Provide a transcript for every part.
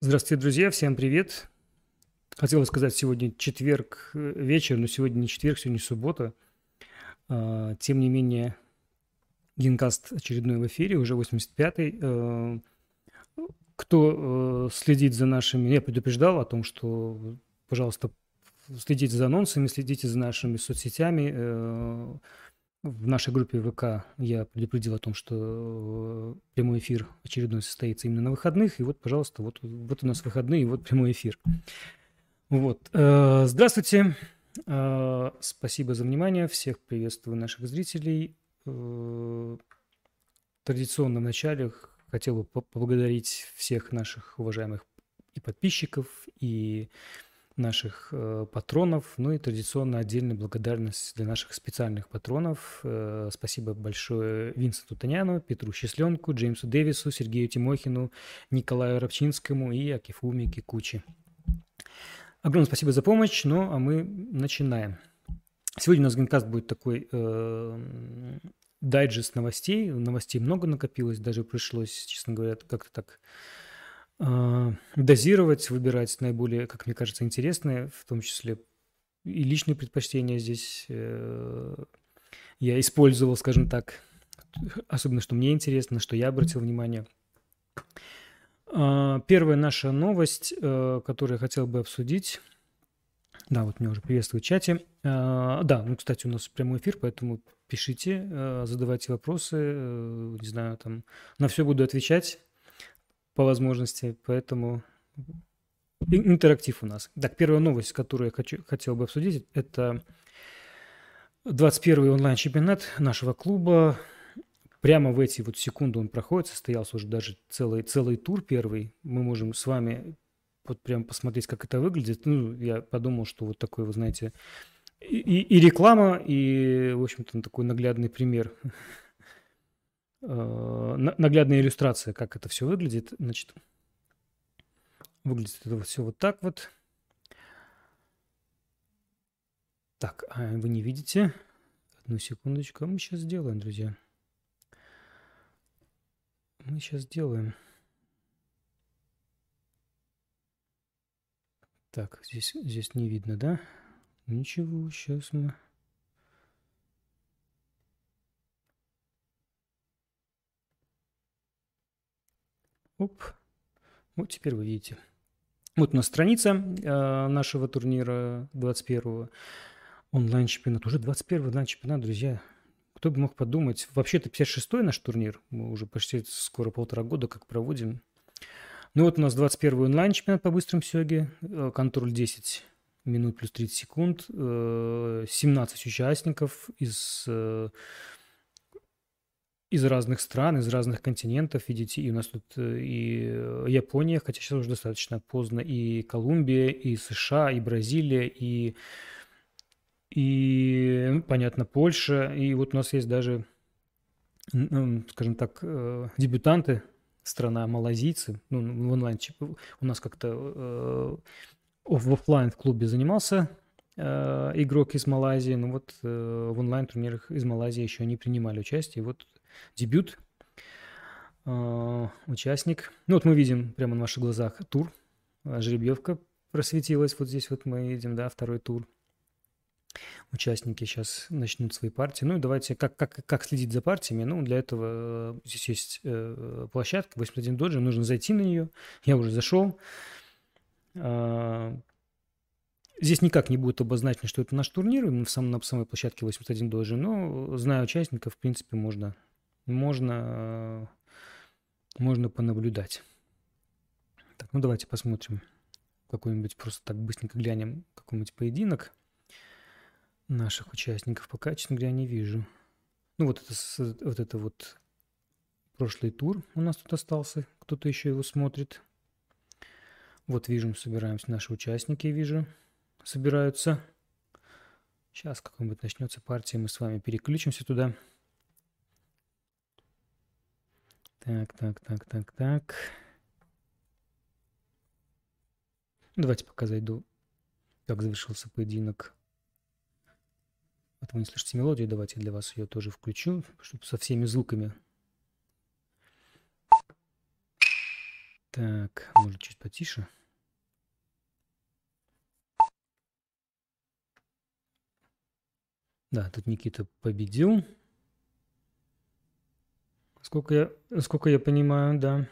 Здравствуйте, друзья, всем привет. Хотел бы сказать, сегодня четверг вечер, но сегодня не четверг, сегодня суббота. Тем не менее, Гинкаст очередной в эфире, уже 85-й. Кто следит за нашими... Я предупреждал о том, что, пожалуйста, следите за анонсами, следите за нашими соцсетями. В нашей группе ВК я предупредил о том, что прямой эфир очередной состоится именно на выходных. И вот, пожалуйста, вот у нас выходные, и вот прямой эфир. Вот. Здравствуйте. Спасибо за внимание. Всех приветствую наших зрителей. Традиционно в начале хотел бы поблагодарить всех наших уважаемых и подписчиков, и наших патронов, ну и традиционно отдельная благодарность для наших специальных патронов. Спасибо большое Винсенту Таняну, Петру Щасленку, Джеймсу Дэвису, Сергею Тимохину, Николаю Робчинскому и Акифуми Кикучи. Огромное спасибо за помощь, ну а мы начинаем. Сегодня у нас Генкаст будет такой дайджест новостей. Новостей много накопилось, даже пришлось, честно говоря, как-то так дозировать, выбирать наиболее, как мне кажется, интересные, в том числе и личные предпочтения здесь я использовал, скажем так, особенно, что мне интересно, что я обратил внимание. Первая наша новость, которую я хотел бы обсудить, да, вот меня уже приветствуют в чате, да, ну, кстати, у нас прямой эфир, поэтому пишите, задавайте вопросы, не знаю, там, на все буду отвечать по возможности, поэтому интерактив у нас. Так, первая новость, которую я хотел бы обсудить, это 21-й онлайн-чемпионат нашего клуба. Прямо в эти вот секунды он проходит, состоялся уже даже целый тур первый. Мы можем с вами вот прям посмотреть, как это выглядит. Ну, я подумал, что вот такой, вы знаете, и реклама, и, в общем-то, такой наглядный пример, наглядная иллюстрация, как это все выглядит. Значит, выглядит это все вот так вот. Так, а вы не видите? Одну секундочку. Мы сейчас сделаем, друзья. Мы сейчас делаем. Так, здесь не видно, да? Ничего, сейчас мы... Оп. Вот теперь вы видите. Вот у нас страница нашего турнира 21-го онлайн-чемпионата. Уже 21-й онлайн-чемпионат, друзья. Кто бы мог подумать. Вообще-то 56-й наш турнир. Мы уже почти скоро полтора года как проводим. Ну вот у нас 21-й онлайн-чемпионат по быстрым сёги. Контроль 10 минут плюс 30 секунд. 17 участников из разных стран, из разных континентов, видите, и у нас тут и Япония, хотя сейчас уже достаточно поздно, и Колумбия, и США, и Бразилия, и понятно, Польша, и вот у нас есть даже, скажем так, дебютанты, страна малазийцы, ну, в онлайн, у нас как-то в офлайн в клубе занимался игрок из Малайзии, но вот в онлайн-турнирах из Малайзии еще не принимали участие, вот дебют, участник. Ну вот мы видим прямо на ваших глазах тур, жеребьевка просветилась, вот здесь вот мы видим, да, второй тур. Участники сейчас начнут свои партии. Ну и давайте, как следить за партиями? Ну для этого здесь есть площадка 81 доджи, нужно зайти на нее, я уже зашел. Здесь никак не будет обозначено, что это наш турнир, именно на самой площадке 81 доджи, но, зная участников, в принципе, можно понаблюдать. Так, ну давайте посмотрим какой-нибудь, просто так быстренько глянем, какой-нибудь поединок наших участников. Пока, честно говоря, не вижу. Ну вот это прошлый тур у нас тут остался, кто-то еще его смотрит. Вот вижу, собираемся, наши участники, вижу, собираются. Сейчас какой-нибудь начнется партия, мы с вами переключимся туда. Так. Давайте пока зайду, как завершился поединок. Вот вы не слышите мелодию, давайте для вас ее тоже включу, чтобы со всеми звуками. Так, может, чуть потише. Да, тут Никита победил. Сколько я понимаю, да.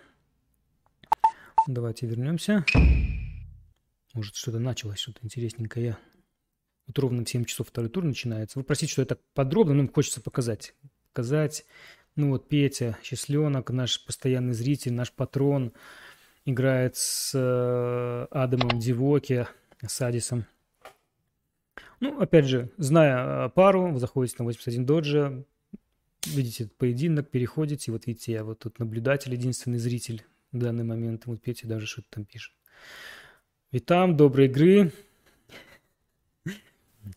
Давайте вернемся. Может, что-то началось, что-то интересненькое. Вот ровно в 7 часов второй тур начинается. Вы простите, что я так подробно, но хочется показать. Ну вот Петя Счастленок, наш постоянный зритель, наш патрон, играет с Адамом Дивоки, с Адисом. Ну, опять же, зная пару, вы заходите на 81 доджи, видите этот поединок, переходите. Вот видите, я вот тут наблюдатель, единственный зритель в данный момент. Вот Петя даже что-то там пишет. Витам, доброй игры.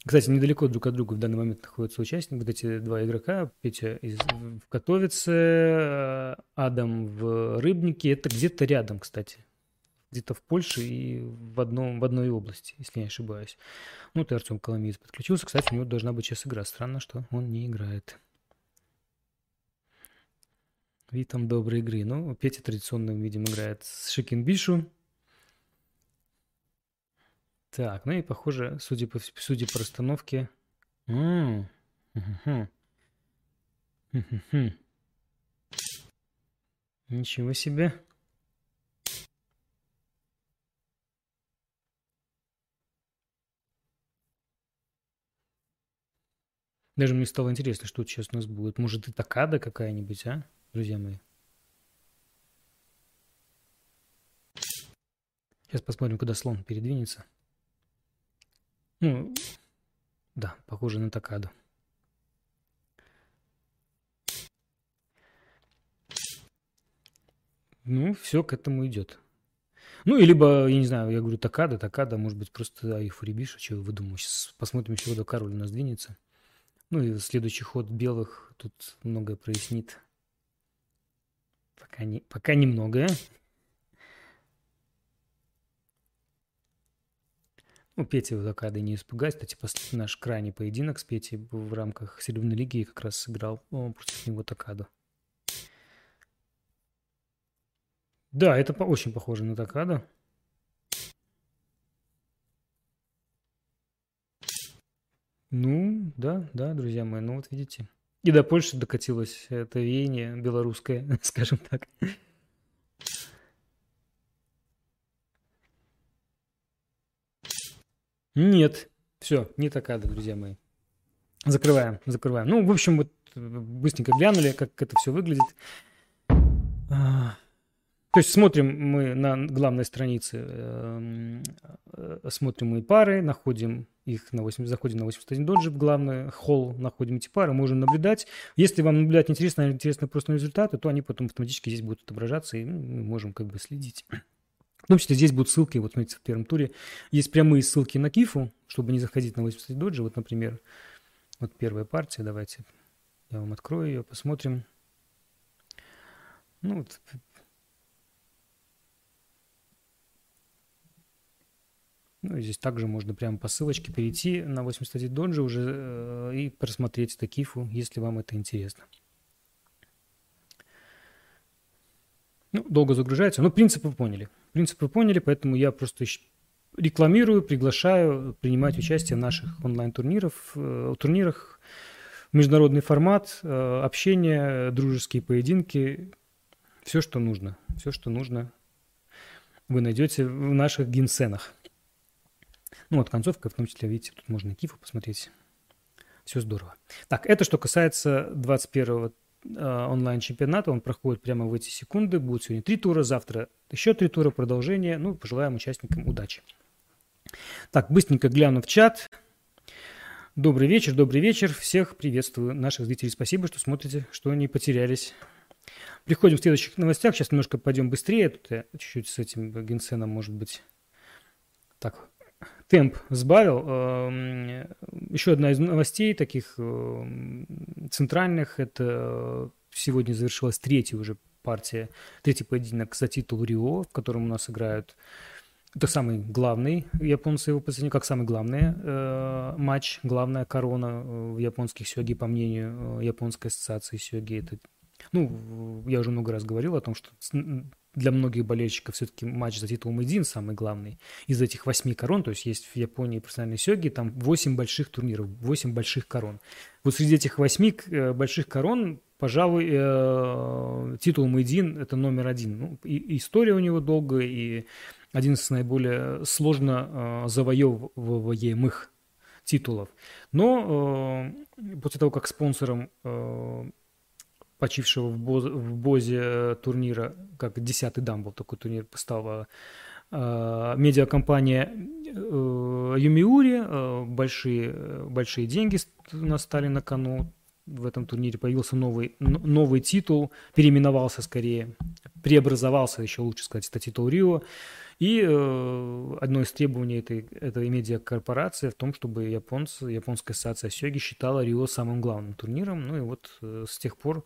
Кстати, недалеко друг от друга в данный момент находятся участники. Вот эти два игрока, Петя в Котовице, Адам в Рыбнике. Это где-то рядом, кстати. Где-то в Польше и в одной области, если не ошибаюсь. Ну, ты Артем Коломиец подключился. Кстати, у него должна быть сейчас игра. Странно, что он не играет. Витам, доброй игры. Ну, Петя традиционно, видимо, играет с Шикинбишу. Так, ну и похоже, судя по расстановке... Ничего себе. Даже мне стало интересно, что тут сейчас у нас будет. Может, и такада какая-нибудь, а, друзья мои? Сейчас посмотрим, куда слон передвинется. Ну, да, похоже на такаду. Ну, все к этому идет. Ну, и либо, я не знаю, я говорю такада, может быть, просто Айфурибишу, чего вы думаете. Сейчас посмотрим, еще куда король у нас двинется. Ну, и следующий ход белых тут многое прояснит. Пока немногое. Ну, Петя в Акаде не испугать. Кстати, последний наш крайний поединок с Петей в рамках Серебряной лиги как раз сыграл против него Такаду. Да, это очень похоже на Такаду. Ну, да, друзья мои, ну вот видите. И до Польши докатилось это веяние белорусское, скажем так. Нет, все, не такада, друзья мои. Закрываем. Ну, в общем, вот быстренько глянули, как это все выглядит. То есть смотрим мы на главной странице, смотрим мы пары, находим их на 80, заходим на 81 доджи, в главный холл находим эти пары, можем наблюдать. Если вам наблюдать интересно просто результаты, то они потом автоматически здесь будут отображаться, и мы можем как бы следить. В том числе здесь будут ссылки, вот смотрите, в первом туре есть прямые ссылки на Кифу, чтобы не заходить на 81 доджи. Вот, например, вот первая партия, давайте я вам открою ее, посмотрим. Ну вот. Ну, здесь также можно прямо по ссылочке перейти на 81 доджи уже и просмотреть эту кифу, если вам это интересно. Ну, долго загружается, но принцип вы поняли. Поэтому я просто рекламирую, приглашаю принимать участие в наших онлайн-турнирах, международный формат, общение, дружеские поединки, все, что нужно. Все, что нужно, вы найдете в наших гинсенах. Ну, вот концовка, в том числе, видите, тут можно и кифу посмотреть. Все здорово. Так, это что касается 21-го онлайн-чемпионата. Он проходит прямо в эти секунды. Будет сегодня 3 тура, завтра еще 3 тура, продолжение. Ну, пожелаем участникам удачи. Так, быстренько гляну в чат. Добрый вечер. Всех приветствую, наших зрителей. Спасибо, что смотрите, что не потерялись. Переходим к следующих новостях. Сейчас немножко пойдем быстрее. Тут я чуть-чуть с этим генсеном, может быть, так... темп сбавил. Еще одна из новостей таких центральных. Это сегодня завершилась третий поединок за титул Рио, в котором у нас играют. Это самый главный, японцы его поценили как самый главный матч, главная корона в японских сёги, по мнению Японской ассоциации сёги. Это Ну, я уже много раз говорил о том, что для многих болельщиков все-таки матч за титул Мэйдзин самый главный. Из этих 8 корон, то есть есть в Японии профессиональные сёги, там 8 больших турниров, 8 больших корон. Вот среди этих 8 больших корон, пожалуй, титул Мэйдзин – это номер один. Ну, и история у него долгая, и один из наиболее сложно завоевываемых титулов. Но после того, как спонсором почившего в бозе турнира, как 10-й дан был такой турнир, стала медиакомпания Ёмиури, большие деньги настали на кону в этом турнире, появился новый титул, переименовался скорее, преобразовался, еще лучше сказать, это титул Рио. И одно из требований этой медиакорпорации в том, чтобы японская ассоциация сёги считала Рио самым главным турниром. Ну и вот с тех пор,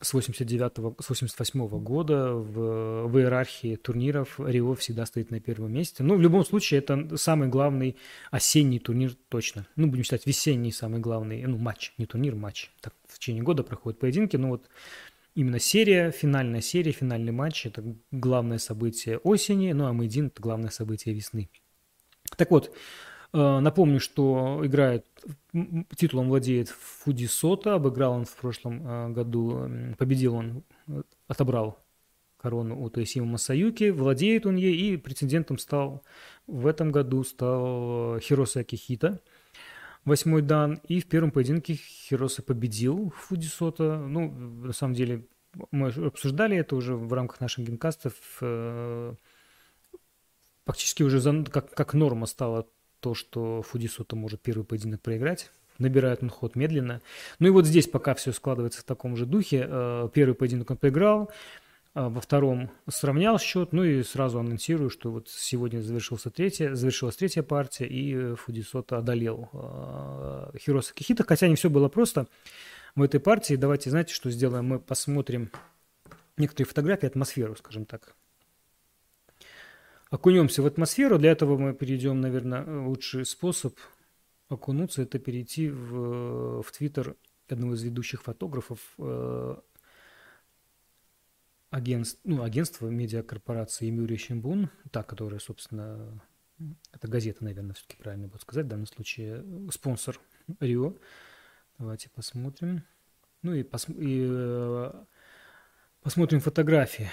с 88-го года в иерархии турниров Рио всегда стоит на первом месте. Ну, в любом случае, это самый главный осенний турнир точно. Ну, будем считать, весенний самый главный, ну, матч, не турнир, матч. Так в течение года проходят поединки, но вот именно серия, финальный матч – это главное событие осени, ну а Мэйдзин – это главное событие весны. Так вот, напомню, что титулом владеет Фудзии Сота, обыграл он в прошлом году, победил он, отобрал корону у Тоисима Масаюки, владеет он ей, и претендентом в этом году стал Хиросэ Акихито. 8-й дан, и в первом поединке Хиросэ победил Фудзии Сота. Ну, на самом деле, мы обсуждали это уже в рамках наших гинкастов. Практически уже как норма стало то, что Фудзии Сота может первый поединок проиграть. Набирает он ход медленно. Ну и вот здесь пока все складывается в таком же духе. Первый поединок он проиграл, во втором сравнял счет, ну и сразу анонсирую, что вот сегодня завершилась третья партия, и Фудзии Сота одолел Хиросэ Акихито, хотя не все было просто в этой партии. Давайте, знаете, что сделаем? Мы посмотрим некоторые фотографии, атмосферу, скажем так. Окунемся в атмосферу, для этого мы перейдем, наверное, лучший способ окунуться, это перейти в Твиттер одного из ведущих фотографов, агентство медиакорпорации Ёмиури Симбун, которая, собственно, это газета, наверное, все-таки правильно будет сказать, в данном случае спонсор Рио. Давайте посмотрим. Ну и посмотрим фотографии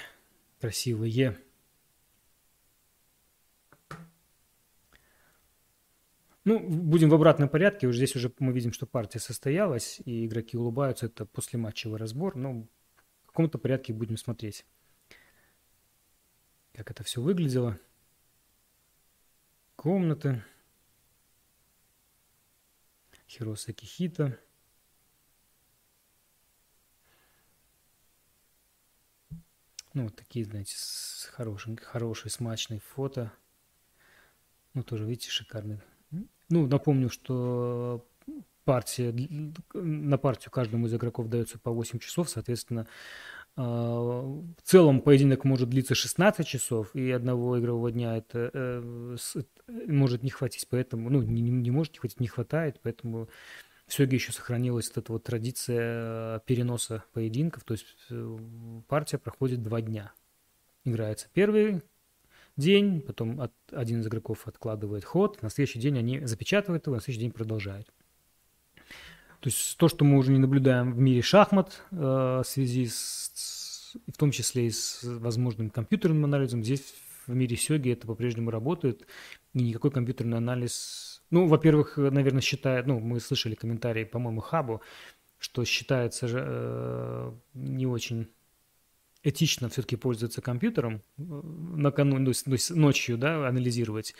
красивые. Ну, будем в обратном порядке. Уже здесь мы видим, что партия состоялась, и игроки улыбаются. Это послематчевый разбор, но в каком-то порядке будем смотреть, как это все выглядело. Комнаты. Хиросэ Акихито. Ну, вот такие, знаете, с хорошие, смачные фото. Ну, тоже, видите, шикарные. Ну, напомню, что на партию каждому из игроков дается по 8 часов, соответственно, в целом поединок может длиться 16 часов, и одного игрового дня это может не хватить, поэтому, ну, не может не хватить, не хватает, поэтому в сёге еще сохранилась эта вот традиция переноса поединков, то есть партия проходит 2 дня. Играется первый день, потом один из игроков откладывает ход, на следующий день они запечатывают его, на следующий день продолжают. То есть то, что мы уже не наблюдаем в мире шахмат, в связи с, в том числе и с возможным компьютерным анализом, здесь в мире сёги это по-прежнему работает, и никакой компьютерный анализ, ну, во-первых, наверное, мы слышали комментарии, по-моему, Хабу, что считается не очень этично все-таки пользоваться компьютером накануне, то есть ночью, анализировать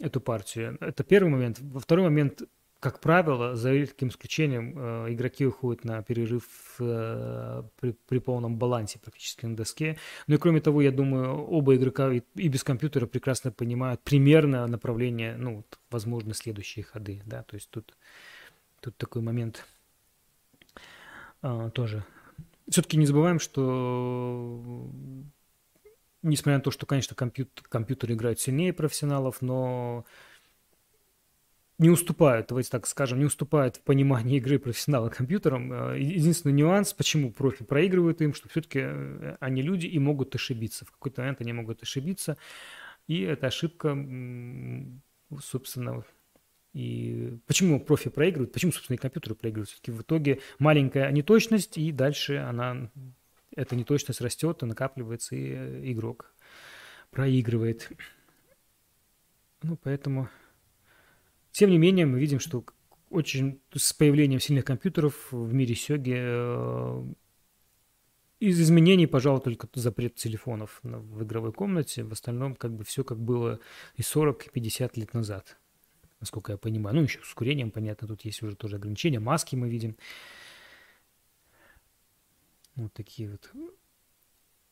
эту партию. Это первый момент. Во второй момент, как правило, за редким исключением, игроки уходят на перерыв при полном балансе практически на доске. Ну и кроме того, я думаю, оба игрока и без компьютера прекрасно понимают примерно направление, ну, возможно, следующие ходы. Да? То есть тут такой момент тоже. Все-таки не забываем, что несмотря на то, что, конечно, компьютеры играют сильнее профессионалов, но не уступают, давайте так скажем, не уступают в понимании игры профессионала компьютерам. Единственный нюанс, почему профи проигрывают им, что все-таки они люди и могут ошибиться. В какой-то момент они могут ошибиться, и эта ошибка, собственно... И почему профи проигрывают, почему, собственно, и компьютеры проигрывают? Все-таки в итоге маленькая неточность, и дальше она, эта неточность растет, и накапливается, и игрок проигрывает. Ну, поэтому... Тем не менее, мы видим, что очень с появлением сильных компьютеров в мире сёги... Из изменений, пожалуй, только запрет телефонов в игровой комнате. В остальном как бы все как было и 40, и 50 лет назад, насколько я понимаю. Ну, еще с курением, понятно, тут есть уже тоже ограничения. Маски мы видим. Вот такие вот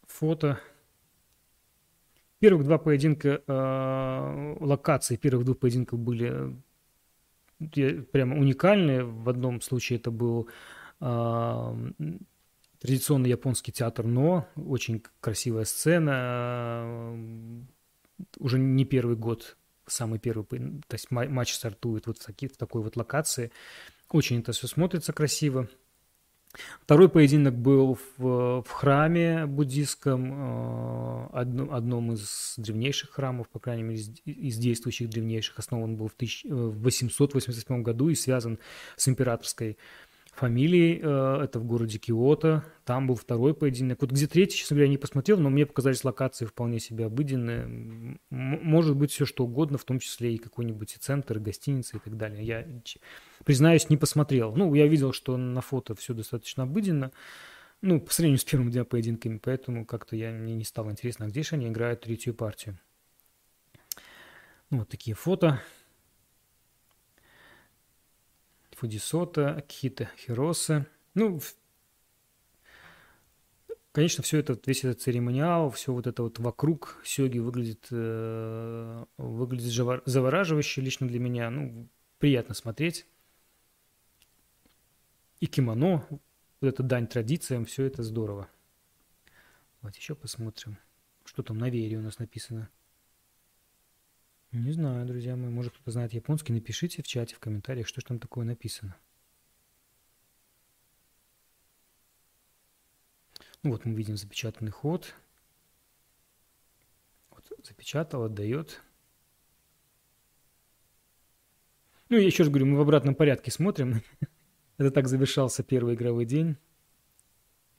фото. Первых два поединка, локации первых двух поединков были прямо уникальные. В одном случае это был... Традиционный японский театр «Но». Очень красивая сцена. Уже не первый год, самый первый, то есть матч стартует вот в такой вот локации. Очень это все смотрится красиво. Второй поединок был в храме буддийском, одном из древнейших храмов, по крайней мере, из действующих древнейших. Основан был в 1888 году и связан с императорской фамилии, это в городе Киото, там был второй поединок. Вот где третий, честно говоря, я не посмотрел, но мне показались локации вполне себе обыденные. Может быть, все что угодно, в том числе и какой-нибудь центр, гостиница и так далее. Я, признаюсь, не посмотрел. Ну, я видел, что на фото все достаточно обыденно, ну, по сравнению с первыми двумя поединками, поэтому как-то мне не стало интересно, а где же они играют третью партию. Ну, вот такие фото. Фудзии Сота, Акихито, Хиросэ. Ну, конечно, все это, весь этот церемониал, все вот это вот вокруг сёги выглядит завораживающе лично для меня. Ну, приятно смотреть. И кимоно, вот эта дань традициям, все это здорово. Вот еще посмотрим, что там на веере у нас написано. Не знаю, друзья мои. Может, кто-то знает японский. Напишите в чате, в комментариях, что же там такое написано. Ну, вот мы видим запечатанный ход. Вот, запечатал, отдает. Ну, я еще раз говорю, мы в обратном порядке смотрим. Это так завершался первый игровой день.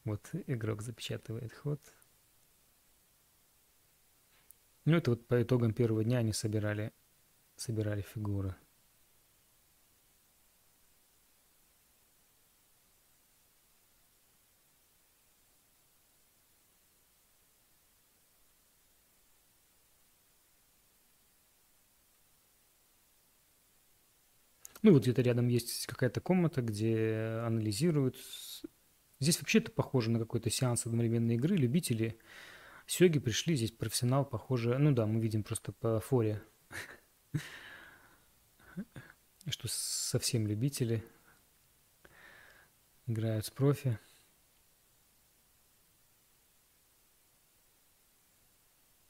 Вот игрок запечатывает ход. Ну, это вот по итогам первого дня они собирали фигуры. Ну, вот где-то рядом есть какая-то комната, где анализируют. Здесь вообще-то похоже на какой-то сеанс одновременной игры. Любители... сёги пришли, здесь профессионал, похоже... Ну да, мы видим просто по форе, что совсем любители играют с профи.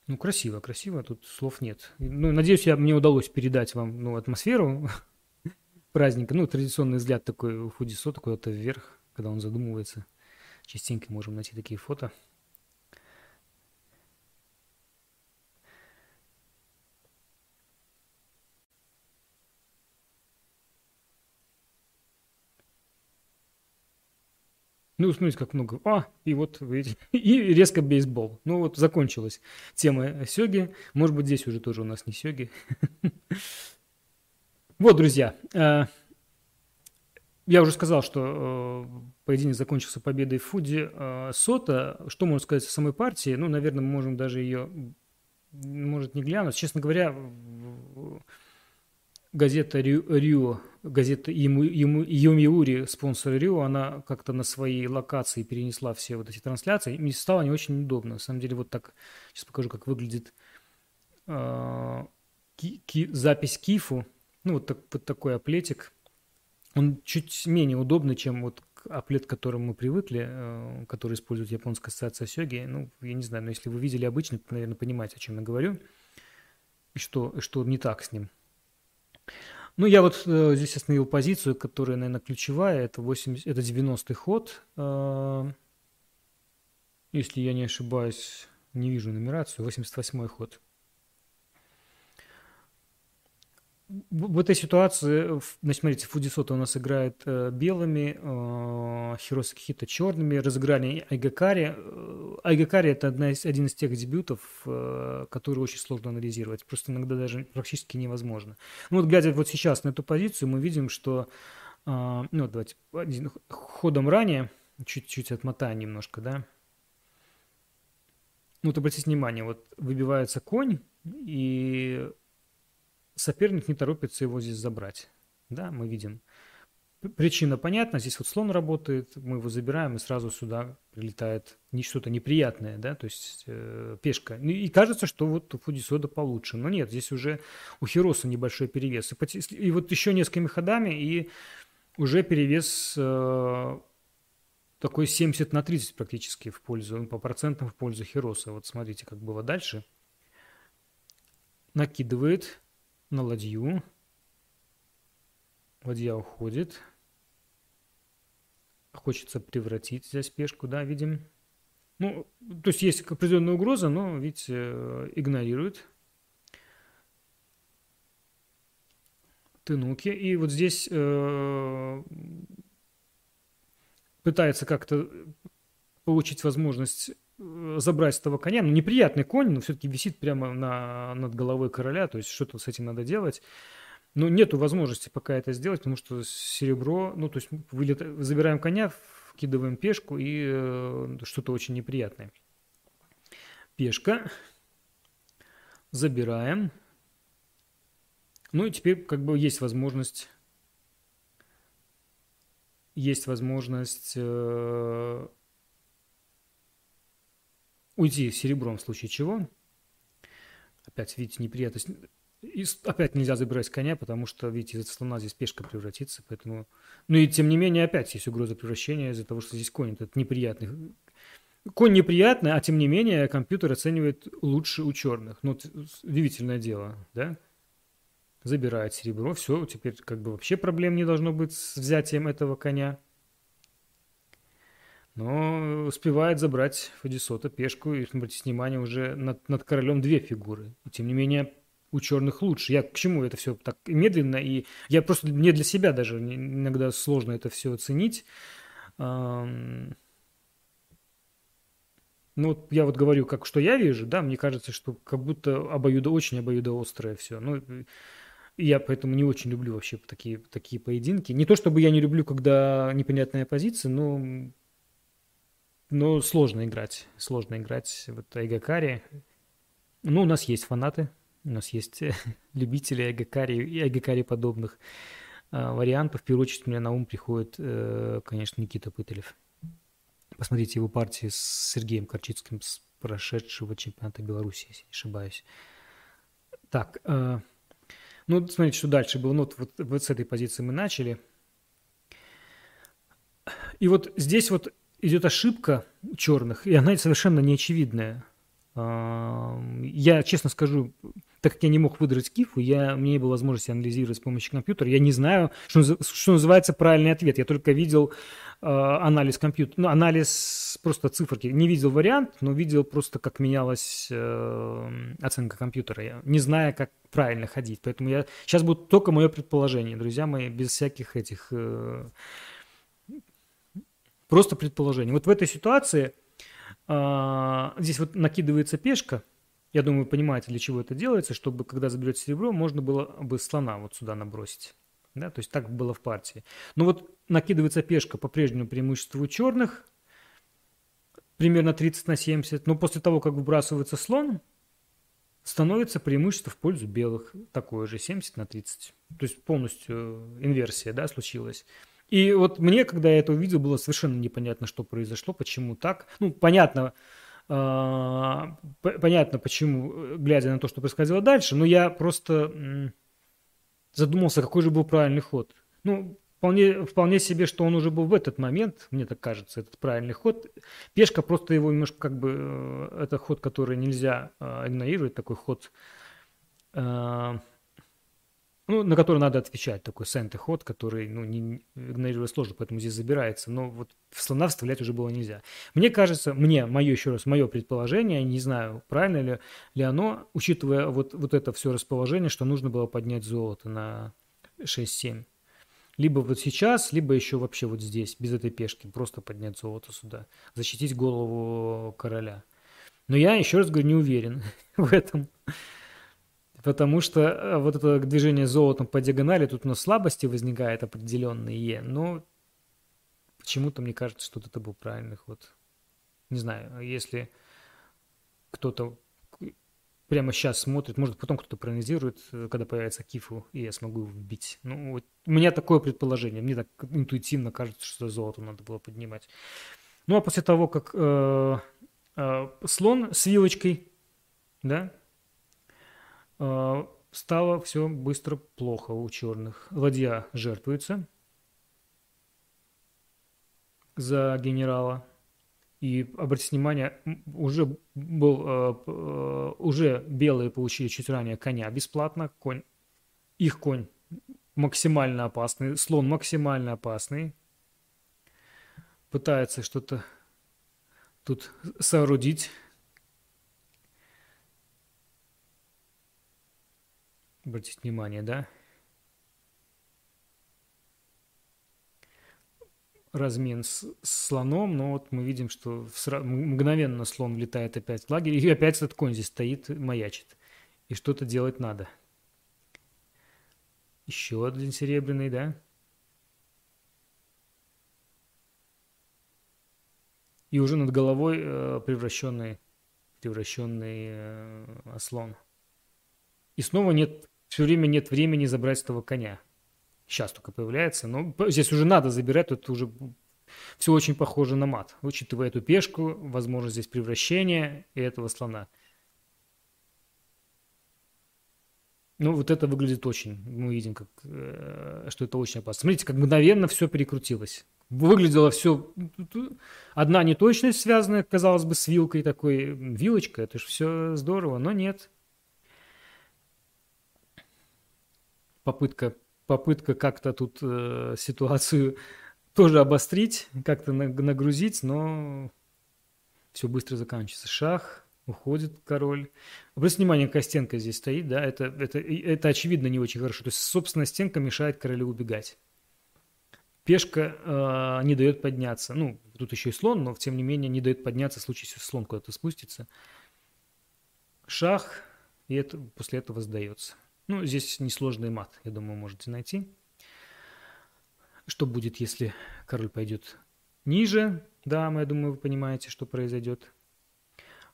Ну, красиво, красиво, тут слов нет. Ну, надеюсь, мне удалось передать вам, ну, атмосферу праздника. Ну, традиционный взгляд такой у Фудзии Сота куда-то вверх, когда он задумывается. Частенько можем найти такие фото. Ну, смотрите, как много. И вот, видите, и резко бейсбол. Ну, вот закончилась тема сёги. Может быть, здесь уже тоже у нас не сёги. Вот, друзья, я уже сказал, что поединок закончился победой Фудзии Сота. Что можно сказать о самой партии? Ну, наверное, мы можем даже ее, может, не глянуть. Честно говоря, газета «Рю», газета «Ёмиури», спонсор «Рю», она как-то на свои локации перенесла все вот эти трансляции. Мне стало не очень удобно. На самом деле, вот так, сейчас покажу, как выглядит запись Кифу. Ну, вот такой аплетик. Он чуть менее удобный, чем вот аплет, к которому мы привыкли, который использует Японская ассоциация сёги. Ну, я не знаю, но если вы видели обычный, то, наверное, понимаете, о чем я говорю, и что не так с ним. Ну, я вот здесь остановил позицию, которая, наверное, ключевая. Это 90-й ход. Если я не ошибаюсь, не вижу нумерацию. 88-й ход. В этой ситуации, значит, смотрите, Фудзии Сота у нас играет белыми, Хиросэ Акихито черными, разыграли Айгакари. Айгакари – это один из тех дебютов, которые очень сложно анализировать, просто иногда даже практически невозможно. Ну вот, глядя вот сейчас на эту позицию, мы видим, что… ну вот, давайте ходом ранее, чуть-чуть отмотаем немножко, да. Вот обратите внимание, вот выбивается конь, и… соперник не торопится его здесь забрать. Да, мы видим. Причина понятна. Здесь вот слон работает, мы его забираем, и сразу сюда прилетает что-то неприятное, да, то есть пешка. И кажется, что вот у Фудзии Сота получше. Но нет, здесь уже у Хироса небольшой перевес. И вот еще несколькими ходами, и уже перевес такой 70-30 практически в пользу, по процентам в пользу Хироса. Вот смотрите, как было дальше. Накидывает на ладью. Ладья уходит. Хочется превратить здесь пешку, да, видим. Ну, то есть есть определенная угроза, но, видите, игнорирует. Тынуки. И вот здесь пытается как-то получить возможность забрать с того коня, ну, неприятный конь, но все-таки висит прямо над головой короля, то есть что-то с этим надо делать. Но нету возможности пока это сделать, потому что серебро, ну, то есть забираем коня, вкидываем пешку и что-то очень неприятное. Пешка, забираем. Ну и теперь как бы есть возможность уйти серебром в случае чего. Опять, видите, неприятность. И опять нельзя забирать коня, потому что, видите, из-за слона здесь пешка превратится. Поэтому… Ну и тем не менее опять есть угроза превращения из-за того, что здесь конь этот неприятный. Конь неприятный, а тем не менее компьютер оценивает лучше у черных. Ну, удивительное дело, да? Забирает серебро. Все, теперь как бы вообще проблем не должно быть с взятием этого коня. Но успевает забрать Фудзии Сота пешку. И обратите внимание, уже над королем две фигуры. И, тем не менее, у черных лучше. Я к чему это все так медленно? И я просто, мне для себя даже иногда сложно это все оценить. Ну, вот я вот говорю, как что я вижу, да, мне кажется, что как будто очень обоюдоострое все. Ну, я поэтому не очень люблю вообще такие поединки. Не то чтобы я не люблю, когда непонятная позиция, но… Но сложно играть вот Айгакари. Ну, у нас есть фанаты, у нас есть любители Айгакари и Айгакари подобных вариантов. В первую очередь у меня на ум приходит, конечно, Никита Пыталев. Посмотрите его партии с Сергеем Корчицким с прошедшего чемпионата Беларуси, если не ошибаюсь. Так, ну, смотрите, что дальше было. Ну, вот с этой позиции мы начали. И вот здесь вот идет ошибка черных, и она совершенно неочевидная. Я, честно скажу, так как я не мог выдрать кифу, мне не было возможности анализировать с помощью компьютера. Я не знаю, что называется, правильный ответ. Я только видел анализ компьютера, ну, анализ просто циферки. Не видел вариант, но видел просто, как менялась оценка компьютера. Я не знаю, как правильно ходить. Поэтому сейчас будет только мое предположение, друзья мои, без всяких этих… Просто предположение. Вот в этой ситуации здесь вот накидывается пешка. Я думаю, вы понимаете, для чего это делается, чтобы, когда заберете серебро, можно было бы слона вот сюда набросить. Да? То есть так было в партии. Но вот накидывается пешка, по-прежнему преимущество у черных. Примерно 30/70. Но после того, как выбрасывается слон, становится преимущество в пользу белых. Такое же, 70/30. То есть полностью инверсия, да, случилась. И вот мне, когда я это увидел, было совершенно непонятно, что произошло, почему так. Ну, понятно, почему, глядя на то, что происходило дальше, но я просто задумался, какой же был правильный ход. Ну, вполне себе, что он уже был в этот момент, мне так кажется, этот правильный ход. Пешка просто его немножко как бы… Это ход, который нельзя игнорировать, такой ход… Ну, на который надо отвечать, такой сэнте-ход, который, ну, не, игнорировать сложно, поэтому здесь забирается. Но вот в слона вставлять уже было нельзя. Мне кажется, мое предположение, не знаю, правильно ли оно, учитывая вот это все расположение, что нужно было поднять золото на 6-7. Либо вот сейчас, либо еще вообще вот здесь, без этой пешки, просто поднять золото сюда, защитить голову короля. Но я, еще раз говорю, не уверен в этом. Потому что вот это движение золотом по диагонали, тут у нас слабости возникает определенные, но почему-то мне кажется, что это был правильный ход. Не знаю, если кто-то прямо сейчас смотрит, может, потом кто-то проанализирует, когда появится Кифу, и я смогу его вбить. Ну, вот у меня такое предположение, мне так интуитивно кажется, что золото надо было поднимать. Ну, а после того, как слон с вилочкой, да, стало все быстро плохо у черных. Ладья жертвуется за генерала. И, обратите внимание, уже белые получили чуть ранее коня бесплатно. Их конь максимально опасный, слон максимально опасный. Пытается что-то тут соорудить. Обратите внимание, да? Размен с слоном, но вот мы видим, что мгновенно слон влетает опять в лагерь, и опять этот конь здесь стоит, маячит. И что-то делать надо. Еще один серебряный, да? И уже над головой превращенный слон. И снова все время нет времени забрать этого коня. Сейчас только появляется, но здесь уже надо забирать, тут уже все очень похоже на мат. Учитывая эту пешку, возможно, здесь превращение и этого слона. Ну, вот это выглядит очень, мы видим, что это очень опасно. Смотрите, как мгновенно все перекрутилось. Выглядело все, одна неточность связанная, казалось бы, с вилкой такой, вилочка, это же все здорово, но нет. Попытка как-то тут ситуацию тоже обострить, как-то нагрузить, но все быстро заканчивается. Шах, уходит король. Обратите внимание, какая стенка здесь стоит, да, это очевидно не очень хорошо. То есть, собственно, стенка мешает королю убегать. Пешка не дает подняться. Ну, тут еще и слон, но тем не менее не дает подняться в случае, если слон куда-то спустится. Шах, и это, после этого сдается. Ну, здесь несложный мат, я думаю, можете найти. Что будет, если король пойдет ниже? Да, я думаю, вы понимаете, что произойдет.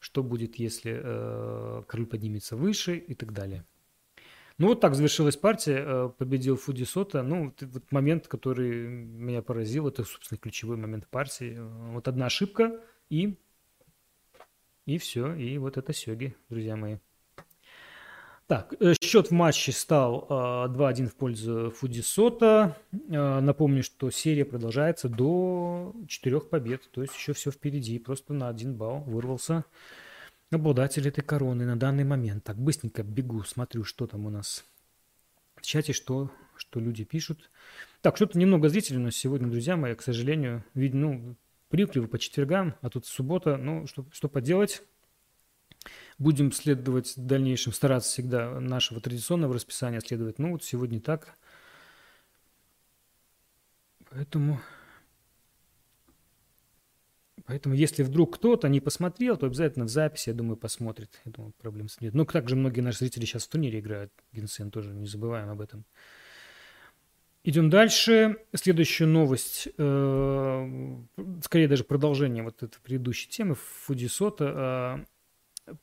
Что будет, если король поднимется выше и так далее. Ну, вот так завершилась партия. Победил Фудзии Сота. Ну, вот момент, который меня поразил, это, собственно, ключевой момент партии. Вот одна ошибка и все. И вот это сёги, друзья мои. Так, счет в матче стал 2-1 в пользу Фудзии Сота. Напомню, что серия продолжается до 4 побед, то есть еще все впереди. Просто на 1 балл вырвался обладатель этой короны на данный момент. Так, быстренько бегу, смотрю, что там у нас в чате, что люди пишут. Так, что-то немного зрителей у нас сегодня, друзья мои, к сожалению, прикрывы по четвергам, а тут суббота, ну, что поделать. Будем следовать в дальнейшем, стараться всегда нашего традиционного расписания следовать. Ну, вот сегодня так. Поэтому если вдруг кто-то не посмотрел, то обязательно в записи, я думаю, посмотрит. Я думаю, проблем с ним нет. Ну, также многие наши зрители сейчас в турнире играют. Гинсен тоже, не забываем об этом. Идем дальше. Следующая новость, скорее даже продолжение вот этой предыдущей темы. Фудзии Сота.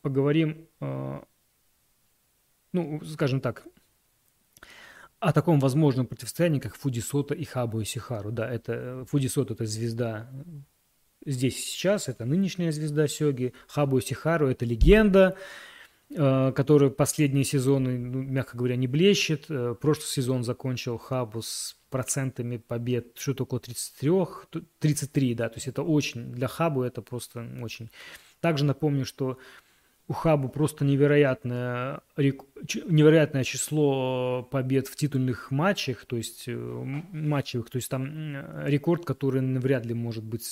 Поговорим, ну, скажем так, о таком возможном противостоянии, как Фудзии Сота и Хабу Ёсихару. Да, это Фудзии Сота – это звезда здесь и сейчас, это нынешняя звезда сёги. Хабу Ёсихару – это легенда, которая последние сезоны, мягко говоря, не блещет. Прошлый сезон закончил Хабу с процентами побед, что-то около 33, да, то есть это очень, для Хабу это просто очень... Также напомню, что У Хабу просто невероятное число побед в титульных матчах, то есть матчевых, то есть там рекорд, который вряд ли может быть...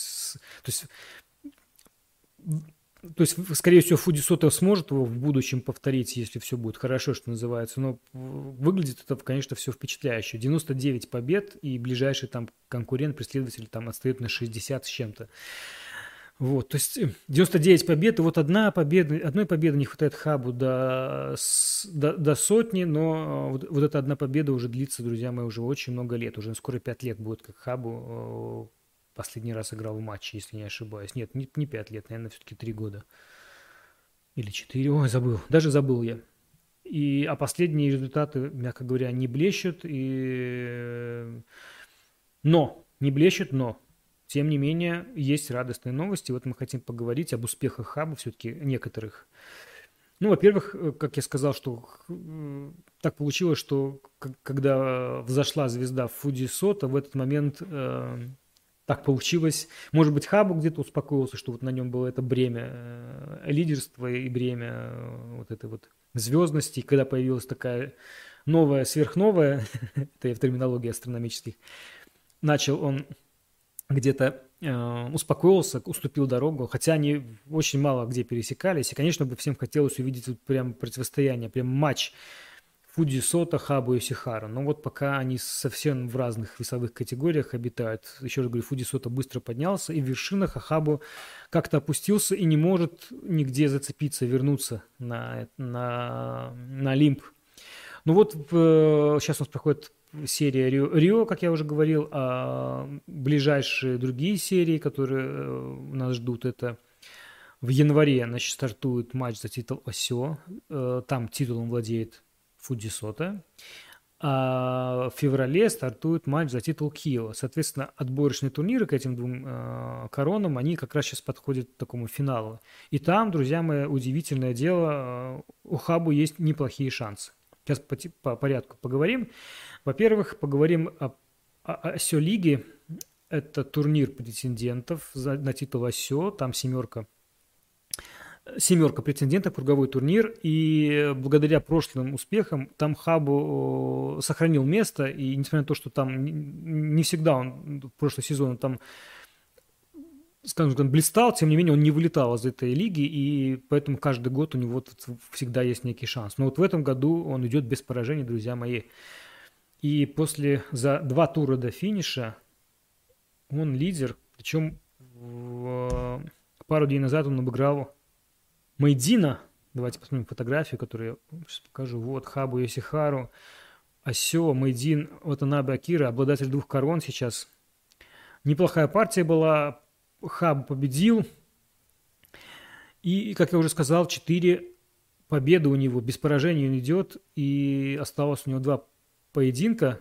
То есть, скорее всего, Фудзии Сота сможет его в будущем повторить, если все будет хорошо, что называется. Но выглядит это, конечно, все впечатляюще. 99 побед, и ближайший там конкурент, преследователь там отстает на 60 с чем-то. Вот, то есть 99 побед, и вот одной победы не хватает Хабу до сотни, но вот эта одна победа уже длится, друзья мои, уже очень много лет. Уже скоро 5 лет будет, как Хабу последний раз играл в матче, если не ошибаюсь. Нет, не 5 лет, наверное, все-таки 3 года. Или 4. Ой, забыл. Даже забыл я. А последние результаты, мягко говоря, не блещут. Но тем не менее, есть радостные новости. Вот мы хотим поговорить об успехах Хабу все-таки некоторых. Ну, во-первых, как я сказал, что так получилось, что когда взошла звезда Фудзии Сота, в этот момент так получилось. Может быть, Хабу где-то успокоился, что вот на нем было это бремя лидерства и бремя вот этой вот звездности. И когда появилась такая новая, сверхновая, это я в терминологии астрономических, начал он... где-то успокоился, уступил дорогу, хотя они очень мало где пересекались. И, конечно, бы всем хотелось увидеть вот прям противостояние, прям матч Фудзии Сота, Хабу Ёсихару. Но вот пока они совсем в разных весовых категориях обитают. Еще раз говорю, Фудзии Сота быстро поднялся и в вершинах, а Хабу как-то опустился и не может нигде зацепиться, вернуться на Олимп. Ну вот сейчас у нас проходит серия Рио, как я уже говорил, а ближайшие другие серии, которые нас ждут, это в январе, значит, стартует матч за титул ОСО, там титулом владеет Фудзии Сота, а в феврале стартует матч за титул Кио. Соответственно, отборочные турниры к этим двум коронам, они как раз сейчас подходят к такому финалу. И там, друзья мои, удивительное дело, у Хабу есть неплохие шансы. Сейчас по порядку поговорим. Во-первых, поговорим о ОСЕ-лиге. Это турнир претендентов на титул ОСЕ. Там семерка претендентов, круговой турнир. И благодаря прошлым успехам там Хабу сохранил место. И несмотря на то, что там не всегда он в прошлый сезон там, скажем так, блистал, тем не менее он не вылетал из этой лиги, и поэтому каждый год у него всегда есть некий шанс. Но вот в этом году он идет без поражений, друзья мои. И за 2 тура до финиша он лидер, причем пару дней назад он обыграл Мэйдина. Давайте посмотрим фотографию, которую я сейчас покажу. Вот Хабу Ёсихару, Асё, Мэйдин, Ватанабэ Акира, обладатель 2 корон сейчас. Неплохая партия была, Хабу победил. И, как я уже сказал, 4 победы у него. Без поражений он идет. И осталось у него 2 поединка.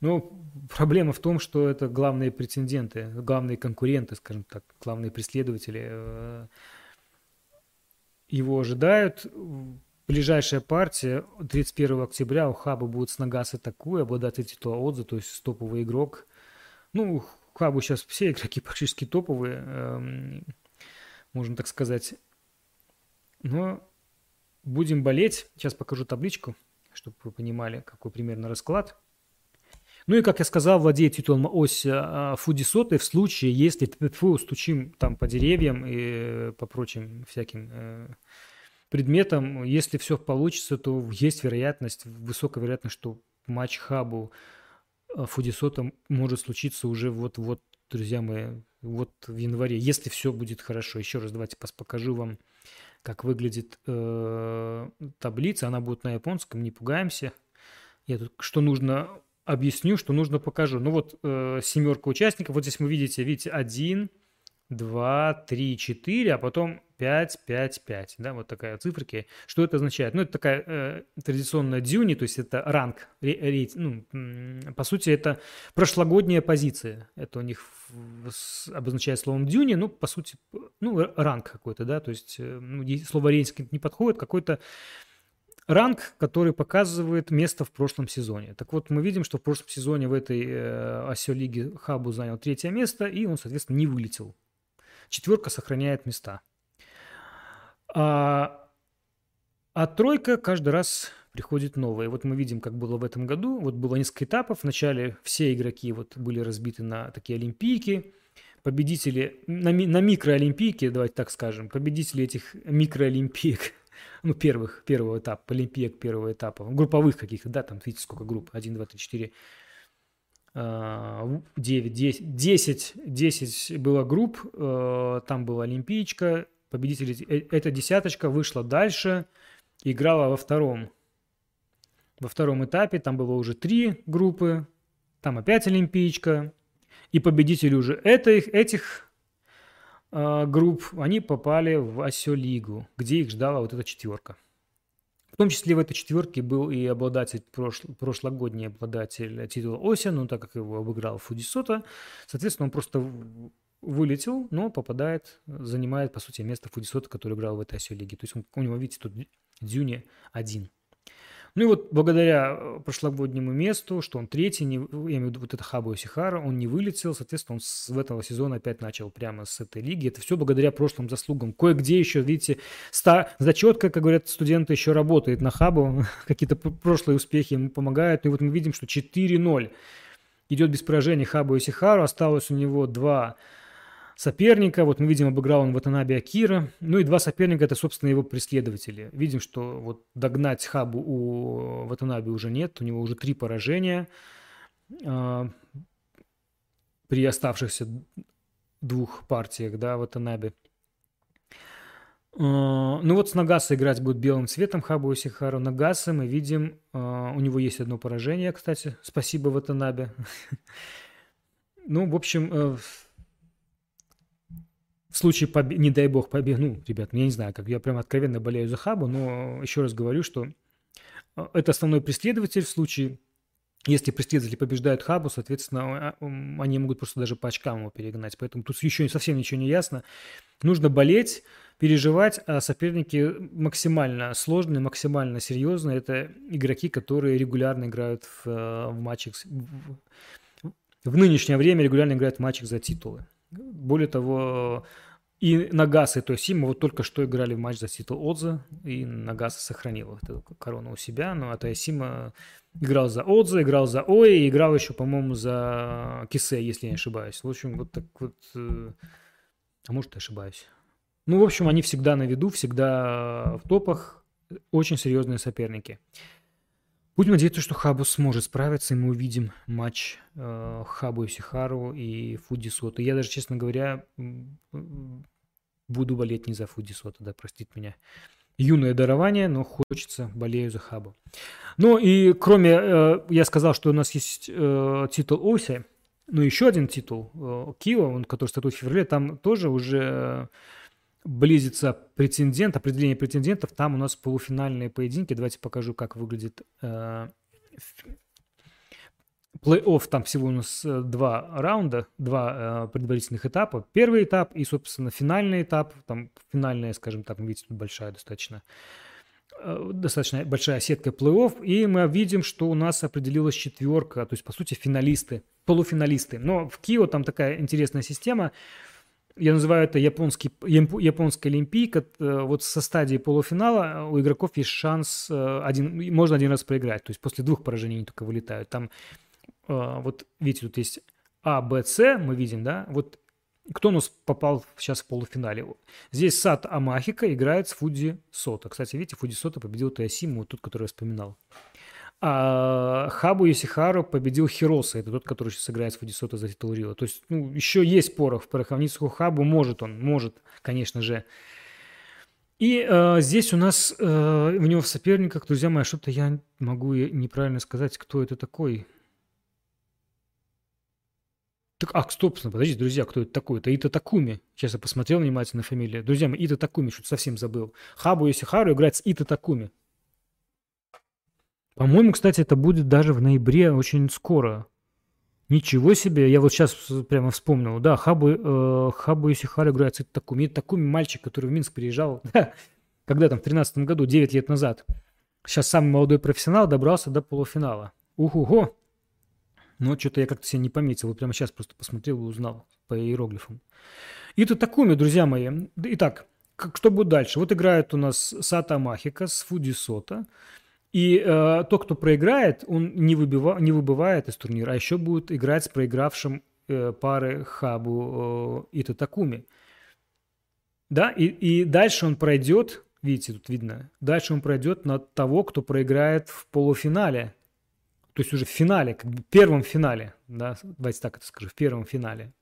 Но проблема в том, что это главные претенденты, главные конкуренты, скажем так, главные преследователи его ожидают. Ближайшая партия 31 октября у Хабу будет с Нагасэ Такуя, обладатель титула Отза, то есть топовый игрок. Ну, Хабу сейчас все игроки практически топовые, можно так сказать. Но будем болеть. Сейчас покажу табличку, чтобы вы понимали, какой примерно расклад. Ну и, как я сказал, владеет титулом ОСЕ Фудзии Сота. В случае, если стучим там по деревьям и по прочим всяким предметам, если все получится, то есть вероятность, высокая вероятность, что матч Хабу Фудзии Сота может случиться уже вот-вот, друзья мои, вот в январе, если все будет хорошо. Еще раз давайте покажу вам, как выглядит таблица. Она будет на японском, не пугаемся. Я тут что нужно объясню, что нужно покажу. Ну вот семерка участников. Вот здесь вы видите 1, 2, 3, 4, а потом 5, 5, 5. Да, вот такая циферка. Что это означает? Ну, это такая традиционная дюни, то есть это ранг. По сути, это прошлогодняя позиция. Это у них обозначает словом дюни, ну, по сути, ранг какой-то, да, то есть слово рейтинг не подходит, какой-то ранг, который показывает место в прошлом сезоне. Так вот, мы видим, что в прошлом сезоне в этой ОСЕ-лиге Хабу занял 3-е место, и он, соответственно, не вылетел. Четверка сохраняет места. А тройка каждый раз приходит новая. И вот мы видим, как было в этом году. Вот было несколько этапов. Вначале все игроки вот были разбиты на такие олимпийки. Победители на микроолимпийке, давайте так скажем, победители этих микроолимпиек, ну, первого этапа, олимпиек первого этапа, групповых каких-то, да, там, видите, сколько групп, 1, 2, 3, 4, 9, 10, 10, 10 было групп, там была олимпиечка, победители, эта десяточка вышла дальше, играла во втором этапе, там было уже 3 группы, там опять олимпиечка, и победители уже этих групп, они попали в Асё-лигу, где их ждала вот эта четверка. В том числе в этой четверке был и обладатель, прошлогодний обладатель титула Ося, но так как его обыграл Фудзии Сота, соответственно, он просто вылетел, но занимает, по сути, место Фудзии Сота, который играл в этой Асё-лиге. То есть у него, видите, тут дзюни 1. Ну и вот благодаря прошлогоднему месту, что он третий, я имею в виду вот это Хабу Ёсихару, он не вылетел, соответственно, он в этого сезона опять начал прямо с этой лиги. Это все благодаря прошлым заслугам. Кое-где еще, видите, зачетка, как говорят студенты, еще работает на Хабу, какие-то прошлые успехи ему помогают. И вот мы видим, что 4-0 идет без поражения Хабу Ёсихару, осталось у него 2 соперника. Вот мы видим, обыграл он Ватанабэ Акира. Ну и 2 соперника – это, собственно, его преследователи. Видим, что вот догнать Хабу у Ватанабе уже нет. У него уже 3 поражения при оставшихся 2 партиях, да, Ватанабе. Ну вот с Нагасэ играть будет белым цветом Хабу Ёсихару. Нагасэ мы видим, у него есть 1 поражение, кстати. Спасибо, Ватанабе. Ну, в общем... В случае, не дай бог, победы, ну, ребят, я не знаю, как я прям откровенно болею за Хабу, но еще раз говорю, что это основной преследователь. В случае, если преследователи побеждают Хабу, соответственно, они могут просто даже по очкам его перегнать. Поэтому тут еще совсем ничего не ясно. Нужно болеть, переживать, а соперники максимально сложные, максимально серьезные. Это игроки, которые регулярно играют в матчах. В нынешнее время регулярно играют в матчах за титулы. Более того, и Нагасэ, и Тоисима вот только что играли в матч за титул Отза, и Нагасэ сохранил эту корону у себя, ну а Тоисима играл за Отза, играл за Ои, и играл еще, по-моему, за Кисе, если я не ошибаюсь. В общем, вот так вот, а может, я ошибаюсь. Ну, в общем, они всегда на виду, всегда в топах, очень серьезные соперники. Будем надеяться, что Хабу сможет справиться, и мы увидим матч Хабу Ёсихару и Фудзии Сота. Я даже, честно говоря, буду болеть не за Фудзии Сота, да, простит меня. Юное дарование, но хочется, болею за Хабу. Ну и кроме, я сказал, что у нас есть титул Оси, но еще один титул Кио, который стартует в феврале, там тоже уже... близится претендент, определение претендентов. Там у нас полуфинальные поединки. Давайте покажу, как выглядит плей-офф. Там всего у нас 2 раунда, 2 предварительных этапа. Первый этап и, собственно, финальный этап. Там финальная, скажем так, видите, тут большая достаточно большая сетка плей-офф. И мы видим, что у нас определилась четверка. То есть, по сути, финалисты, полуфиналисты. Но в Кио там такая интересная система. Я называю это японская олимпийка. Вот со стадии полуфинала у игроков есть шанс, можно 1 раз проиграть. То есть после 2 поражений они только вылетают. Там, вот видите, тут есть А, Б, С, мы видим, да? Вот кто у нас попал сейчас в полуфинале? Здесь Сато Амахико играет с Фудзии Сота. Кстати, видите, Фудзии Сота победил Тоисиму, вот тот, который я вспоминал. А Хабу Ёсихару победил Хиросэ, это тот, который сейчас играет с Фудзии Сота за титул Рио. То есть, ну, еще есть порох в пороховницу Хабу, может, конечно же. И здесь у нас у него в соперниках, друзья мои, что-то я могу неправильно сказать, кто это такой. Так, стоп, подождите, друзья, кто это такой? Это Ито Такуми. Сейчас я посмотрел внимательно фамилию. Друзья мои, Ито Такуми, что-то совсем забыл. Хабу Ёсихару играет с Ито Такуми. По-моему, кстати, это будет даже в ноябре, очень скоро. Ничего себе, я вот сейчас прямо вспомнил. Да, Хабу Ёсихару играет с Ито Такуми. Ито Такуми – мальчик, который в Минск приезжал, когда там, в 2013 году, 9 лет назад. Сейчас самый молодой профессионал, добрался до полуфинала. Уху-го! Но что-то я как-то себя не пометил. Вот прямо сейчас просто посмотрел и узнал по иероглифам. Ито Такуми, друзья мои. Итак, что будет дальше? Вот играют у нас Сато Амахико с Фудзии Сота. И тот, кто проиграет, он не выбывает из турнира, а еще будет играть с проигравшим пары Хабу Ито Такуми. Да? И дальше он пройдет, видите, тут видно, дальше он пройдет на того, кто проиграет в полуфинале. То есть уже в финале, как бы в первом финале. Да? Давайте так это скажу, в первом финале.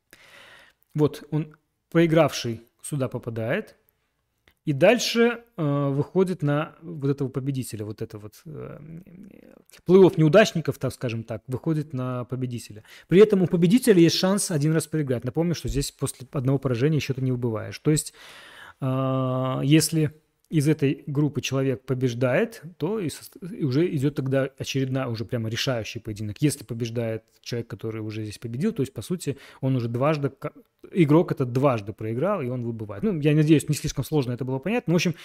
Вот он, проигравший, сюда попадает. И дальше выходит на вот этого победителя, вот это вот плей-офф неудачников, так скажем так, выходит на победителя. При этом у победителя есть шанс один раз проиграть. Напомню, что здесь после одного поражения еще ты не убываешь. То есть, если из этой группы человек побеждает, то и уже идет тогда очередная, уже прямо решающий поединок. Если побеждает человек, который уже здесь победил, то есть, по сути, он уже дважды... Игрок этот дважды проиграл, и он выбывает. Ну, я надеюсь, не слишком сложно это было понятно. Но, в общем,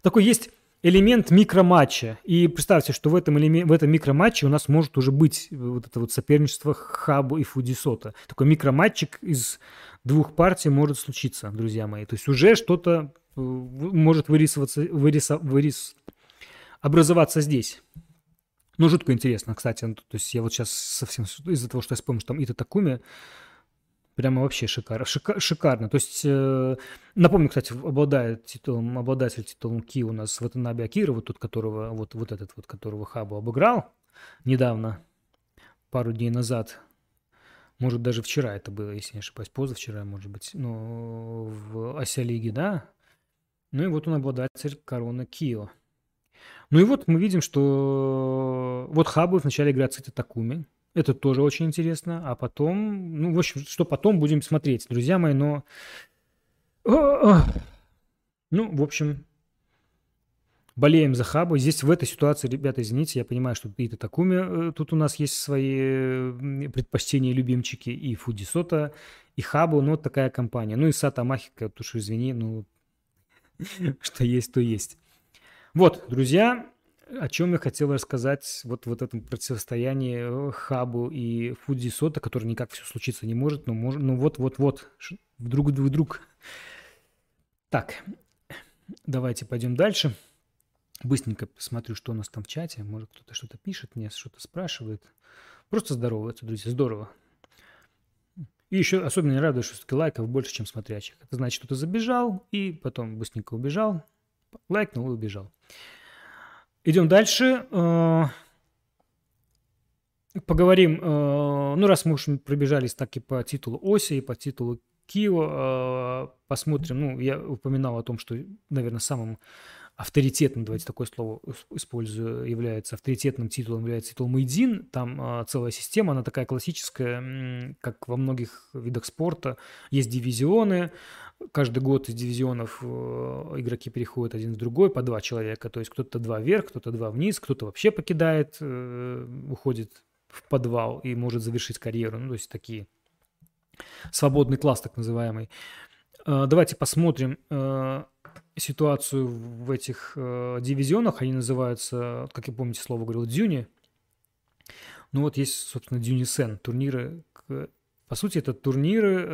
такой есть элемент микроматча. И представьте, что в этом микроматче у нас может уже быть вот это вот соперничество Хабу и Фудзии Сота. Такой микроматчик из двух партий может случиться, друзья мои. То есть уже что-то может образоваться здесь. Ну, жутко интересно, кстати. То есть я вот сейчас совсем из-за того, что я вспомнил, что там Ито Такуми... Прямо вообще шикарно. То есть, напомню, кстати, обладатель титулом Ки у нас Ватанабэ Акира, вот тот, которого, которого Хабу обыграл недавно, пару дней назад. Может, даже вчера это было, если не ошибаюсь, позавчера, может быть, ну, в Ася-лиге, да. Ну и вот он обладатель короны Кио. Ну и вот мы видим, что вот Хабу вначале играет с Ито Такуми. Это тоже очень интересно. А потом, ну, в общем, что потом будем смотреть, друзья мои, но... Ну, в общем, болеем за Хабу. Здесь в этой ситуации, ребята, извините, я понимаю, что Ито Такуми, тут у нас есть свои предпочтения, любимчики, и Фудзии Сота, и Хабу, ну, вот такая компания. Ну, и Сато Амахико, потому что, извини, ну, что есть, то есть. Вот, друзья... О чем я хотел рассказать вот в этом противостоянии Хабу и Фудзии Сота, который никак все случиться не может, но может, ну вот-вот-вот, вдруг. Так, давайте пойдем дальше. Быстренько посмотрю, что у нас там в чате. Может, кто-то что-то пишет мне, что-то спрашивает. Просто здоровается, друзья, здорово. И еще особенно не радует, что все-таки лайков больше, чем смотрящих. Это значит, кто-то забежал и потом быстренько убежал, лайкнул и убежал. Идем дальше. Поговорим, ну, раз мы уж пробежались так и по титулу Оси, и по титулу Кио, посмотрим, ну, я упоминал о том, что, наверное, самым авторитетным, давайте такое слово использую, является авторитетным титулом, является титул Мэйдзин, там целая система, она такая классическая, как во многих видах спорта, есть дивизионы, каждый год из дивизионов игроки переходят один в другой, по два человека, то есть кто-то два вверх, кто-то два вниз, кто-то вообще покидает, уходит в подвал и может завершить карьеру, ну, то есть такие свободный класс, так называемый. Давайте посмотрим ситуацию в этих дивизионах. Они называются, как я помните, слово говорил, дзюни. Ну вот есть, собственно, дзюни-сен. Турниры, по сути, это турниры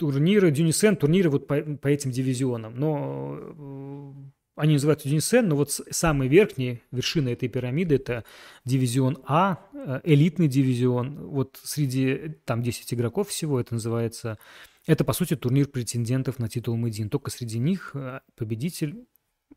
дзюни-сен, турниры вот по этим дивизионам. Но они называются дзюни-сен, но вот самый верхний, вершина этой пирамиды, это дивизион А, элитный дивизион. Вот среди там 10 игроков всего это называется... Это, по сути, турнир претендентов на титул Мэйдзин. Только среди них победитель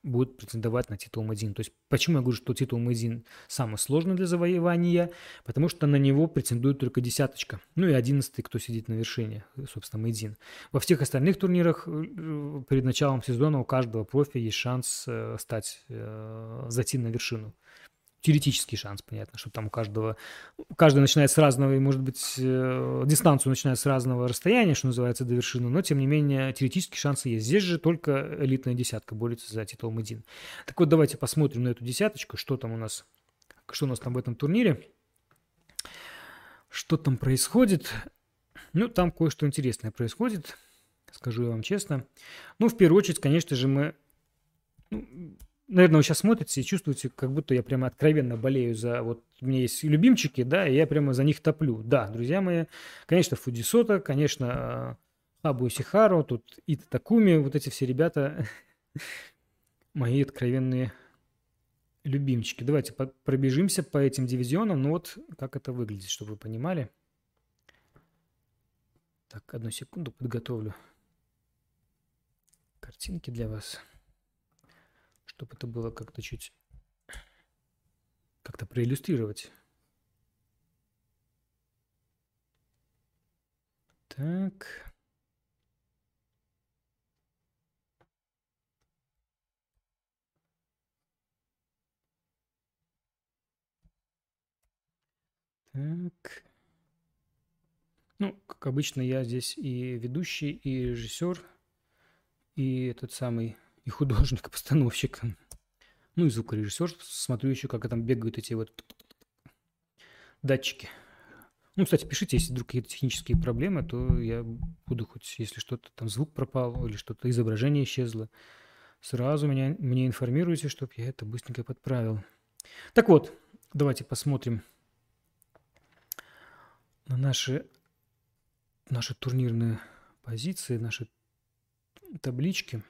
будет претендовать на титул Мэйдзин. То есть почему я говорю, что титул Мэйдзин самый сложный для завоевания? Потому что на него претендует только десяточка. Ну и 11-й, кто сидит на вершине, собственно, Мэйдзин. Во всех остальных турнирах перед началом сезона у каждого профи есть шанс зайти на вершину. Теоретический шанс, понятно, что там каждый начинает с разного, и, может быть, дистанцию начинает с разного расстояния, что называется, до вершины, но, тем не менее, теоретические шансы есть. Здесь же только элитная десятка борется за титул Мэйдзин. Так вот, давайте посмотрим на эту десяточку, что у нас там в этом турнире, что там происходит. Ну, там кое-что интересное происходит, скажу я вам честно. Ну, в первую очередь, конечно же, наверное, вы сейчас смотрите и чувствуете, как будто я прямо откровенно болею за... Вот у меня есть любимчики, да, и я прямо за них топлю. Да, друзья мои, конечно, Фудзии Сота, конечно, Хабу Ёсихару, тут Ито Такуми, вот эти все ребята мои откровенные любимчики. Давайте пробежимся по этим дивизионам, ну вот как это выглядит, чтобы вы понимали. Так, одну секунду подготовлю картинки для вас, чтобы это было как-то чуть, как-то проиллюстрировать. Так... Так. Ну, как обычно, я здесь и ведущий, и режиссер, и этот самый, и художник, и постановщик. Ну, и звукорежиссер. Смотрю еще, как там бегают эти вот датчики. Ну, кстати, пишите, если вдруг какие-то технические проблемы, то я буду хоть, если что-то там звук пропал или что-то изображение исчезло, сразу меня информируйте, чтобы я это быстренько подправил. Так вот, давайте посмотрим на наши турнирные позиции, наши таблички.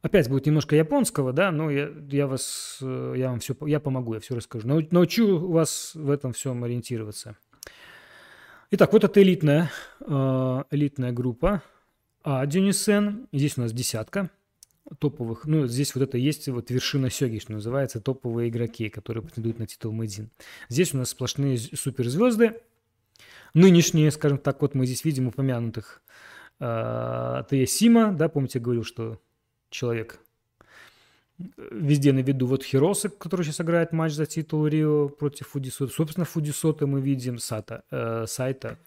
Опять будет немножко японского, да, но я вам помогу, я все расскажу. Научу вас в этом всем ориентироваться. Итак, вот это элитная группа А Дюнисен. Здесь у нас десятка топовых. Ну, здесь вот это есть вот вершина сёги, что называется, топовые игроки, которые претендуют на титул Мэйдзин. Здесь у нас сплошные суперзвезды. Нынешние, скажем так, вот мы здесь видим упомянутых Тоисима, да, помните, я говорил, что человек везде на виду. Вот Хиросэ, который сейчас играет матч за титул Рио против Фудзии Сота. Собственно, Фудзии Сота мы видим, Сайто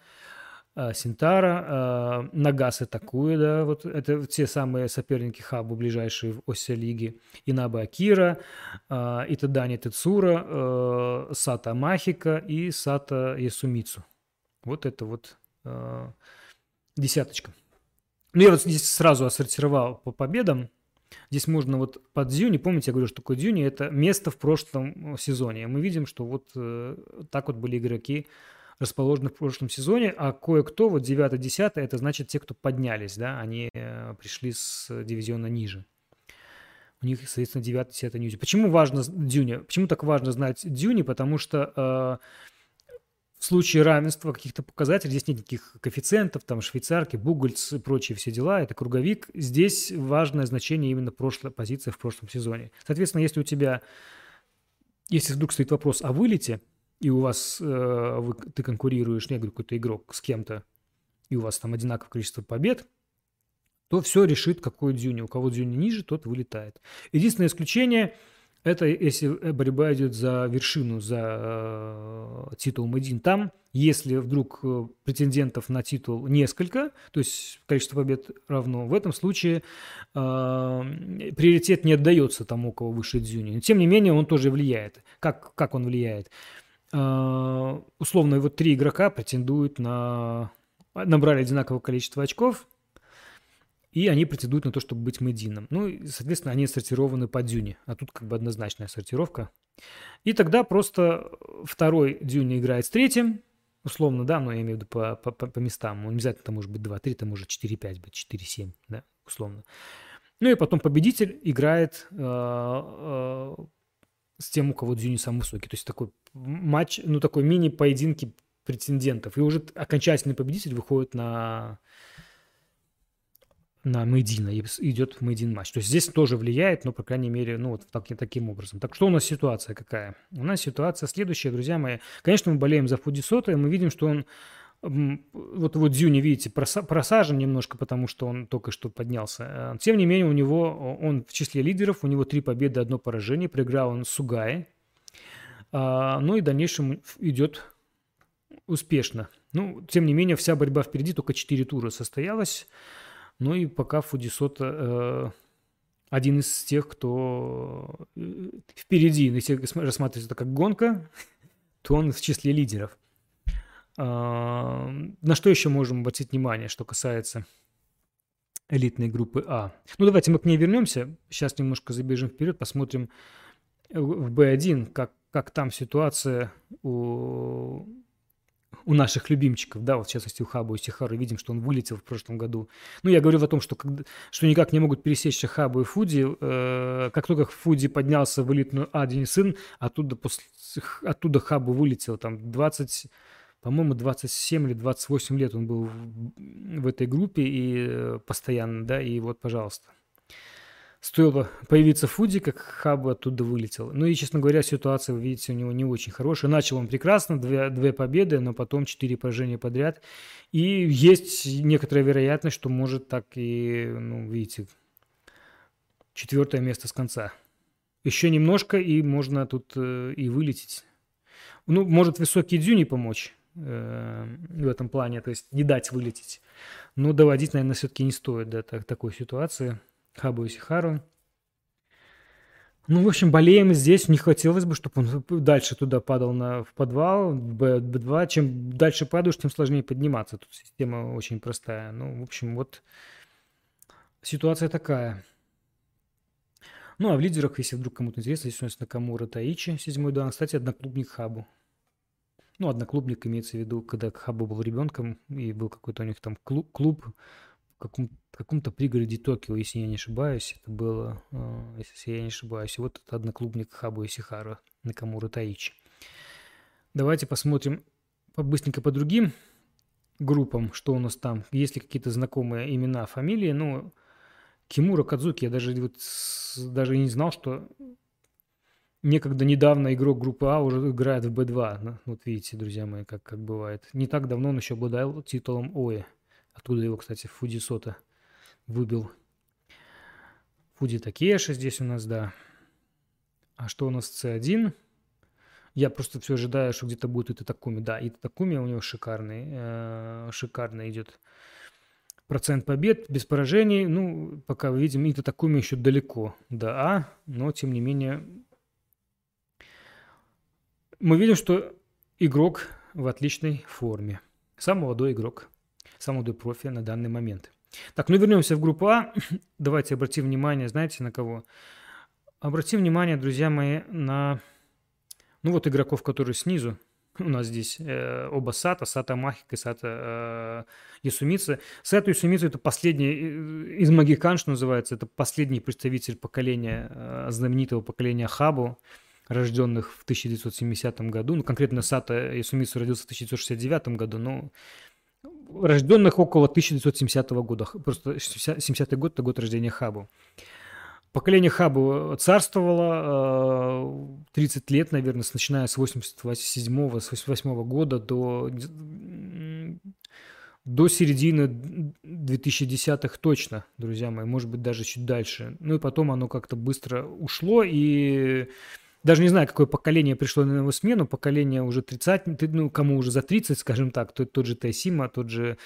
Синтаро, Нагасэ Такуя, да, вот это те самые соперники Хабу, ближайшие в оси лиги, Набэ Акира, Ито Такуми, Сато Амахико и Сато Ясумицу. Вот это вот десяточка. Ну, я вот здесь сразу отсортировал по победам. Здесь можно вот по дзюни, помните, я говорю, что такое дзюни, это место в прошлом сезоне. Мы видим, что вот так вот были игроки расположены в прошлом сезоне, а кое-кто, вот 9-10, это значит те, кто поднялись, да, они пришли с дивизиона ниже. У них, соответственно, 9-10 ниже. Почему важно дзюни? Почему так важно знать дзюни? Потому что... В случае равенства каких-то показателей, здесь нет никаких коэффициентов, там швейцарки, бугольц и прочие все дела, это круговик. Здесь важное значение именно прошлой позиции в прошлом сезоне. Соответственно, если у тебя, если вдруг стоит вопрос о вылете, и у вас, ты конкурируешь, я говорю, какой-то игрок с кем-то, и у вас там одинаковое количество побед, то все решит, какой дзюни. У кого дзюни ниже, тот вылетает. Единственное исключение... Это если борьба идет за вершину, за титул Мэйдзин. Там, если вдруг претендентов на титул несколько, то есть количество побед равно, в этом случае приоритет не отдается тому, у кого выше дзюни. Но, тем не менее, он тоже влияет. Как он влияет? Условно, вот 3 игрока претендуют на... Набрали одинаковое количество очков, и они претендуют на то, чтобы быть Мэйдзином. Ну, и, соответственно, они сортированы по дзюни. А тут как бы однозначная сортировка. И тогда просто второй дзюни играет с третьим. Условно, да, но я имею в виду по местам. Он обязательно там может быть 2-3, там может 4-5 быть, 4-7, да, условно. Ну и потом победитель играет с тем, у кого дзюни самый высокий. То есть такой матч, ну такой мини-поединки претендентов. И уже окончательный победитель выходит на Мэйдзина, идет Мэйдзин матч. То есть здесь тоже влияет, но, по крайней мере, ну, вот таким образом. Так что у нас ситуация какая? У нас ситуация следующая, друзья мои. Конечно, мы болеем за Фудзии Сота, и мы видим, что он... Вот его дзюни, видите, просажен немножко, потому что он только что поднялся. Тем не менее, у него... Он в числе лидеров, у него 3 победы, 1 поражение. Проиграл он Сугай. Ну и в дальнейшем идет успешно. Ну, тем не менее, вся борьба впереди, только 4 тура состоялась. Ну и пока Фудзии Сота один из тех, кто впереди. Если рассматривать это как гонка, то он в числе лидеров. На что еще можем обратить внимание, что касается элитной группы А? Ну давайте мы к ней вернемся. Сейчас немножко забежим вперед, посмотрим в Б1, как там ситуация у наших любимчиков, да, вот в частности у Хабу Ёсихару, видим, что он вылетел в прошлом году. Ну, я говорил о том, что никак не могут пересечься Хабу и Фудзии. Как только Фудзии поднялся в элитную А-динисин, оттуда Хабу вылетел, там 20... По-моему, 27 или 28 лет он был в этой группе и постоянно, да, и вот, пожалуйста. Стоило появиться Фудзи, как Хабу оттуда вылетел. Ну и, честно говоря, ситуация, вы видите, у него не очень хорошая. Начал он прекрасно, две победы, но потом 4 поражения подряд. И есть некоторая вероятность, что может так и, ну, видите, 4-е место с конца. Еще немножко, и можно тут и вылететь. Ну, может, высокий дзюни помочь в этом плане, то есть не дать вылететь. Но доводить, наверное, все-таки не стоит до такой ситуации. Хабу Ёсихару. Ну, в общем, болеем здесь. Не хотелось бы, чтобы он дальше туда падал в подвал, в Б2. Чем дальше падаешь, тем сложнее подниматься. Тут система очень простая. Ну, в общем, вот ситуация такая. Ну, а в лидерах, если вдруг кому-то интересно, здесь у нас Накамура Таити, 7-й дан. Кстати, одноклубник Хабу. Ну, одноклубник имеется в виду, когда Хабу был ребенком, и был какой-то у них там клуб в каком-то пригороде Токио, если я не ошибаюсь. Это было, если я не ошибаюсь. И вот это одноклубник Хабу Ёсихару, Накамура Таити. Давайте посмотрим быстренько по другим группам, что у нас там. Есть ли какие-то знакомые имена, фамилии, ну... Кимура Кадзуки, я даже не знал, что некогда недавно игрок группы А уже играет в Б2. Да? Вот видите, друзья мои, как бывает. Не так давно он еще обладал титулом ОЭ. Оттуда его, кстати, Фудзии Сота выбил. Фудзии Такеши здесь у нас, да. А что у нас С1? Я просто все ожидаю, что где-то будет Ито Такуми. Да, Ито Такуми у него шикарно идет. Процент побед, без поражений, ну, пока мы видим, Ито Такуми еще далеко до А, но, тем не менее, мы видим, что игрок в отличной форме. Самый молодой игрок, самый молодой профи на данный момент. Так, ну, вернемся в группу А. Давайте обратим внимание, знаете, на кого? Обратим внимание, друзья мои, на, ну, вот игроков, которые снизу. У нас здесь оба Сато Амахико и Сато Ясумицу. Сато Ясумицу – это последний из магикан, что называется. Это последний представитель поколения, знаменитого поколения Хабу, рожденных в 1970 году. Ну, конкретно Сато Ясумицу родился в 1969 году, но рожденных около 1970 года. Просто 70-й год – это год рождения Хабу. Поколение Хабу царствовало 30 лет, наверное, начиная с 87-го, с 88-го года до середины 2010-х точно, друзья мои, может быть, даже чуть дальше. Ну и потом оно как-то быстро ушло, и даже не знаю, какое поколение пришло на его смену, поколение уже 30, ну, кому уже за 30, скажем так, тот же Тоисима, тот же...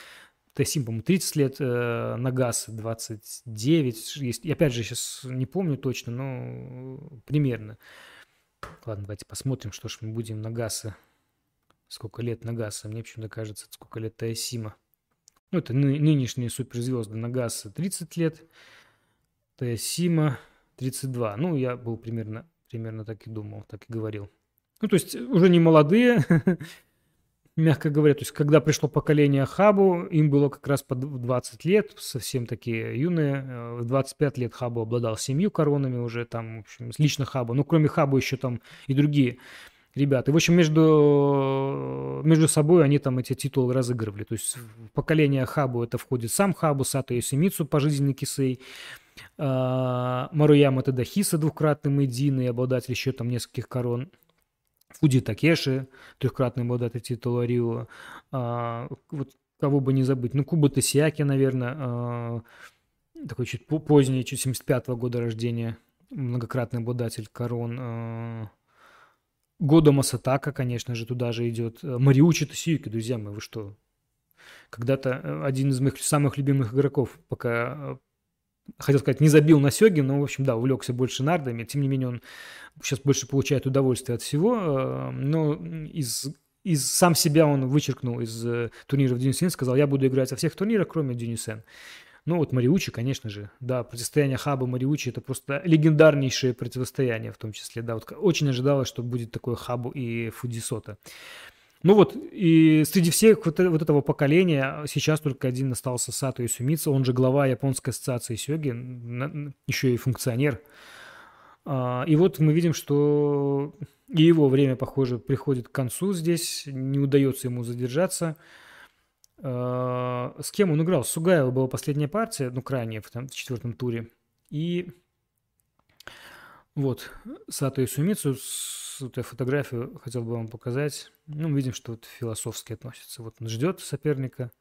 Тоисима, по-моему, 30 лет, Нагасэ 29, есть, и опять же, сейчас не помню точно, но примерно. Ладно, давайте посмотрим, что ж мы будем Нагасэ, сколько лет Нагасэ, мне почему-то кажется, сколько лет Тоисима. Ну, это нынешние суперзвезды, Нагасэ 30 лет, Тоисима 32, ну, я был примерно так и думал, так и говорил. Ну, то есть, уже не молодые, мягко говоря, то есть, когда пришло поколение Хабу, им было как раз по 20 лет, совсем такие юные. В 25 лет Хабу обладал 7 коронами уже, там, в общем, лично Хабу. Ну, кроме Хабу еще там и другие ребята. И, в общем, между собой они там эти титулы разыгрывали. То есть, в поколение Хабу это входит сам Хабу, Сато Ясумицу, пожизненный кисей, Маруяма Тадахиса, двукратный мэйдзин и обладатель еще там нескольких корон. Фудзии Такеши, трехкратный обладатель титула Рио, вот кого бы не забыть, ну, Куба Тесиаки, наверное, такой чуть поздний, чуть 75-го года рождения, многократный обладатель корон, Года Масатака, конечно же, туда же идет, Мариучи Тесиюки, друзья мои, вы что, когда-то один из моих самых любимых игроков, пока... Хотел сказать, не забил на сёги, но, в общем, да, увлекся больше нардами. Тем не менее, он сейчас больше получает удовольствие от всего. Но сам себя он вычеркнул из турниров Дюнисен, сказал, я буду играть во всех турнирах, кроме Дюнисен. Ну, вот Мариучи, конечно же, да, противостояние Хаба Мариучи – это просто легендарнейшее противостояние в том числе. Да, вот очень ожидалось, что будет такое Хабу и Фудзии Сота. Ну вот, и среди всех вот этого поколения сейчас только один остался Сато Ясумицу, он же глава Японской ассоциации сёги, еще и функционер. И вот мы видим, что и его время, похоже, приходит к концу здесь, не удается ему задержаться. С кем он играл? С Сугаева была последняя партия, ну, крайняя в четвертом туре. И вот Сато Ясумицу, эту фотографию хотел бы вам показать. Ну, мы видим, что вот философски относится. Вот он ждет соперника.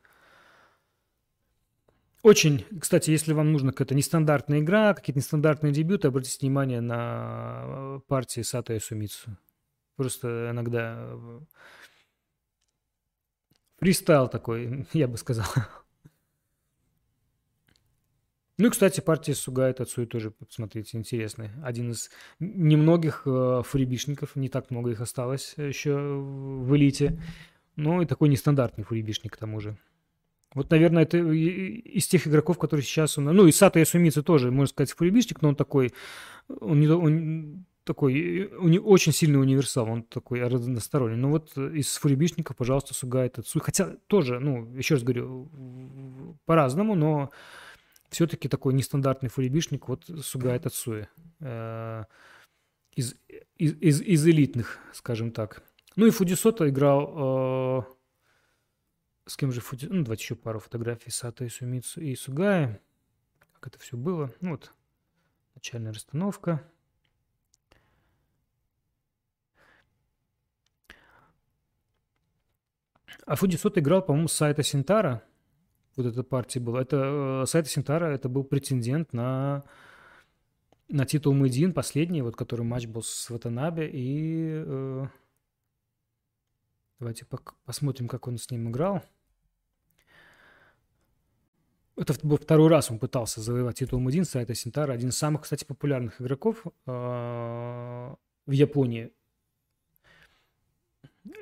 Очень, кстати, если вам нужна какая-то нестандартная игра, какие-то нестандартные дебюты, обратите внимание на партии Сато Ясумицу. Просто иногда фристайл такой, я бы сказал. Ну и, кстати, партия Сугай Тацуя тоже, посмотрите, интересная. Один из немногих фурибишников, не так много их осталось еще в элите. Но и такой нестандартный фурибишник к тому же. Вот, наверное, это из тех игроков, которые сейчас... Ну и Сато Ясумицу тоже, можно сказать, фурибишник, но он такой... Он очень сильный универсал, он такой разносторонний. Но вот из фурибишников, пожалуйста, Сугай Тацуя. Хотя тоже, ну, еще раз говорю, по-разному, но... Все-таки такой нестандартный фурибишник, вот Сугай Тацуя, из элитных, скажем так. Ну и Фудзии Сота играл, с кем же Фудзии... Ну, давайте еще пару фотографий Сато Ясумицу и Сугая, как это все было. Ну вот, начальная расстановка. А Фудзии Сота играл, по-моему, Сайто Синтаро. Вот эта партия была. Это Сайто Синтаро, это был претендент на титул Мэйдин, последний, вот который матч был с Ватанабе. И давайте посмотрим, как он с ним играл. Это был второй раз он пытался завоевать титул Мэйдин. Сайто Синтаро, один из самых, кстати, популярных игроков в Японии.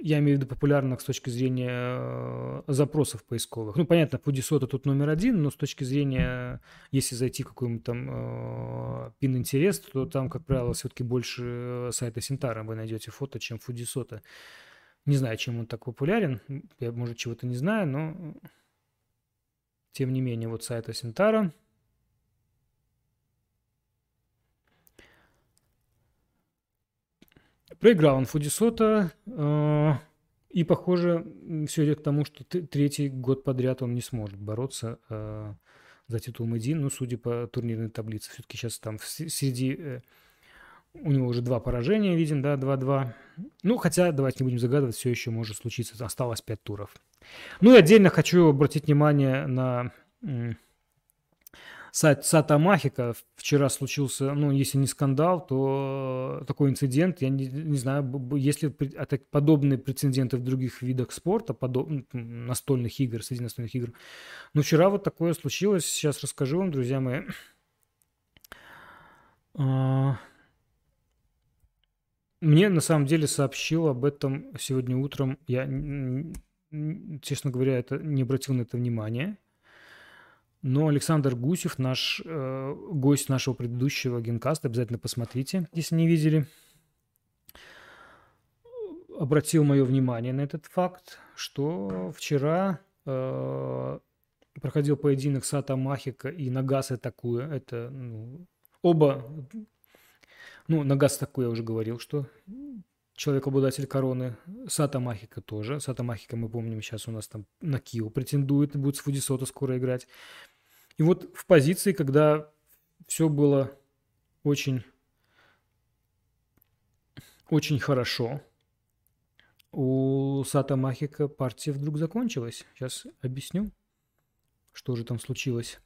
Я имею в виду популярных с точки зрения запросов поисковых. Ну, понятно, Фудзии Сота тут номер один, но с точки зрения, если зайти в какой-нибудь там пин-интерес, то там, как правило, все-таки больше Сайто Синтаро вы найдете фото, чем Фудзии Сота. Не знаю, чем он так популярен. Я, может, чего-то не знаю, но тем не менее, вот Сайто Синтаро. Проиграл он Фудзии Сота, и, похоже, все идет к тому, что третий год подряд он не сможет бороться за титул Мэйдин, ну, судя по турнирной таблице. Все-таки сейчас там среди... У него уже два поражения, видим, да, 2-2. Ну, хотя, давайте не будем загадывать, все еще может случиться. Осталось 5 туров. Ну, и отдельно хочу обратить внимание на... Сато Амахико. Вчера случился, ну, если не скандал, то такой инцидент. Я не знаю, есть ли подобные прецеденты в других видах спорта, настольных игр, среди настольных игр. Но вчера вот такое случилось. Сейчас расскажу вам, друзья мои. Мне, на самом деле, сообщил об этом сегодня утром. Я, честно говоря, не обратил на это внимания. Но Александр Гусев, наш гость нашего предыдущего Гинкаста, обязательно посмотрите, если не видели, обратил мое внимание на этот факт, что вчера проходил поединок Сато Амахико и Нагасэ Такуя. Это Нагасэ Такуя я уже говорил, что человек-обладатель короны. Сато Амахико тоже. Сато Амахико, мы помним, сейчас у нас там на Кио претендует, будет с Фудзии Сота скоро играть. И вот в позиции, когда все было очень, очень хорошо, у Сато Амахико партия вдруг закончилась. Сейчас объясню, что же там случилось.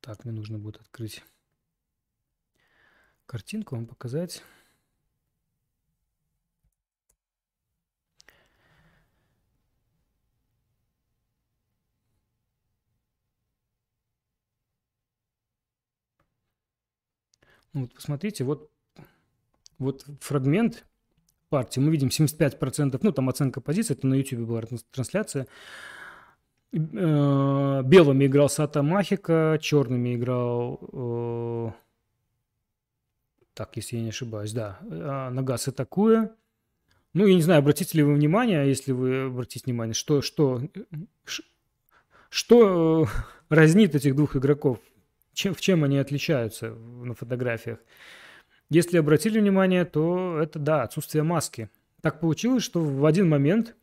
Так, мне нужно будет открыть картинку, вам показать. Ну, вот посмотрите, вот фрагмент партии. Мы видим 75%, ну там оценка позиций, это на YouTube была трансляция. Белыми играл Сато Амахико, черными играл так, если я не ошибаюсь, да, Нагасэ Такуя. Ну, я не знаю, обратите ли вы внимание, если вы обратите внимание, что разнит этих двух игроков, в чем они отличаются на фотографиях. Если обратили внимание, то это, да, отсутствие маски. Так получилось, что в один момент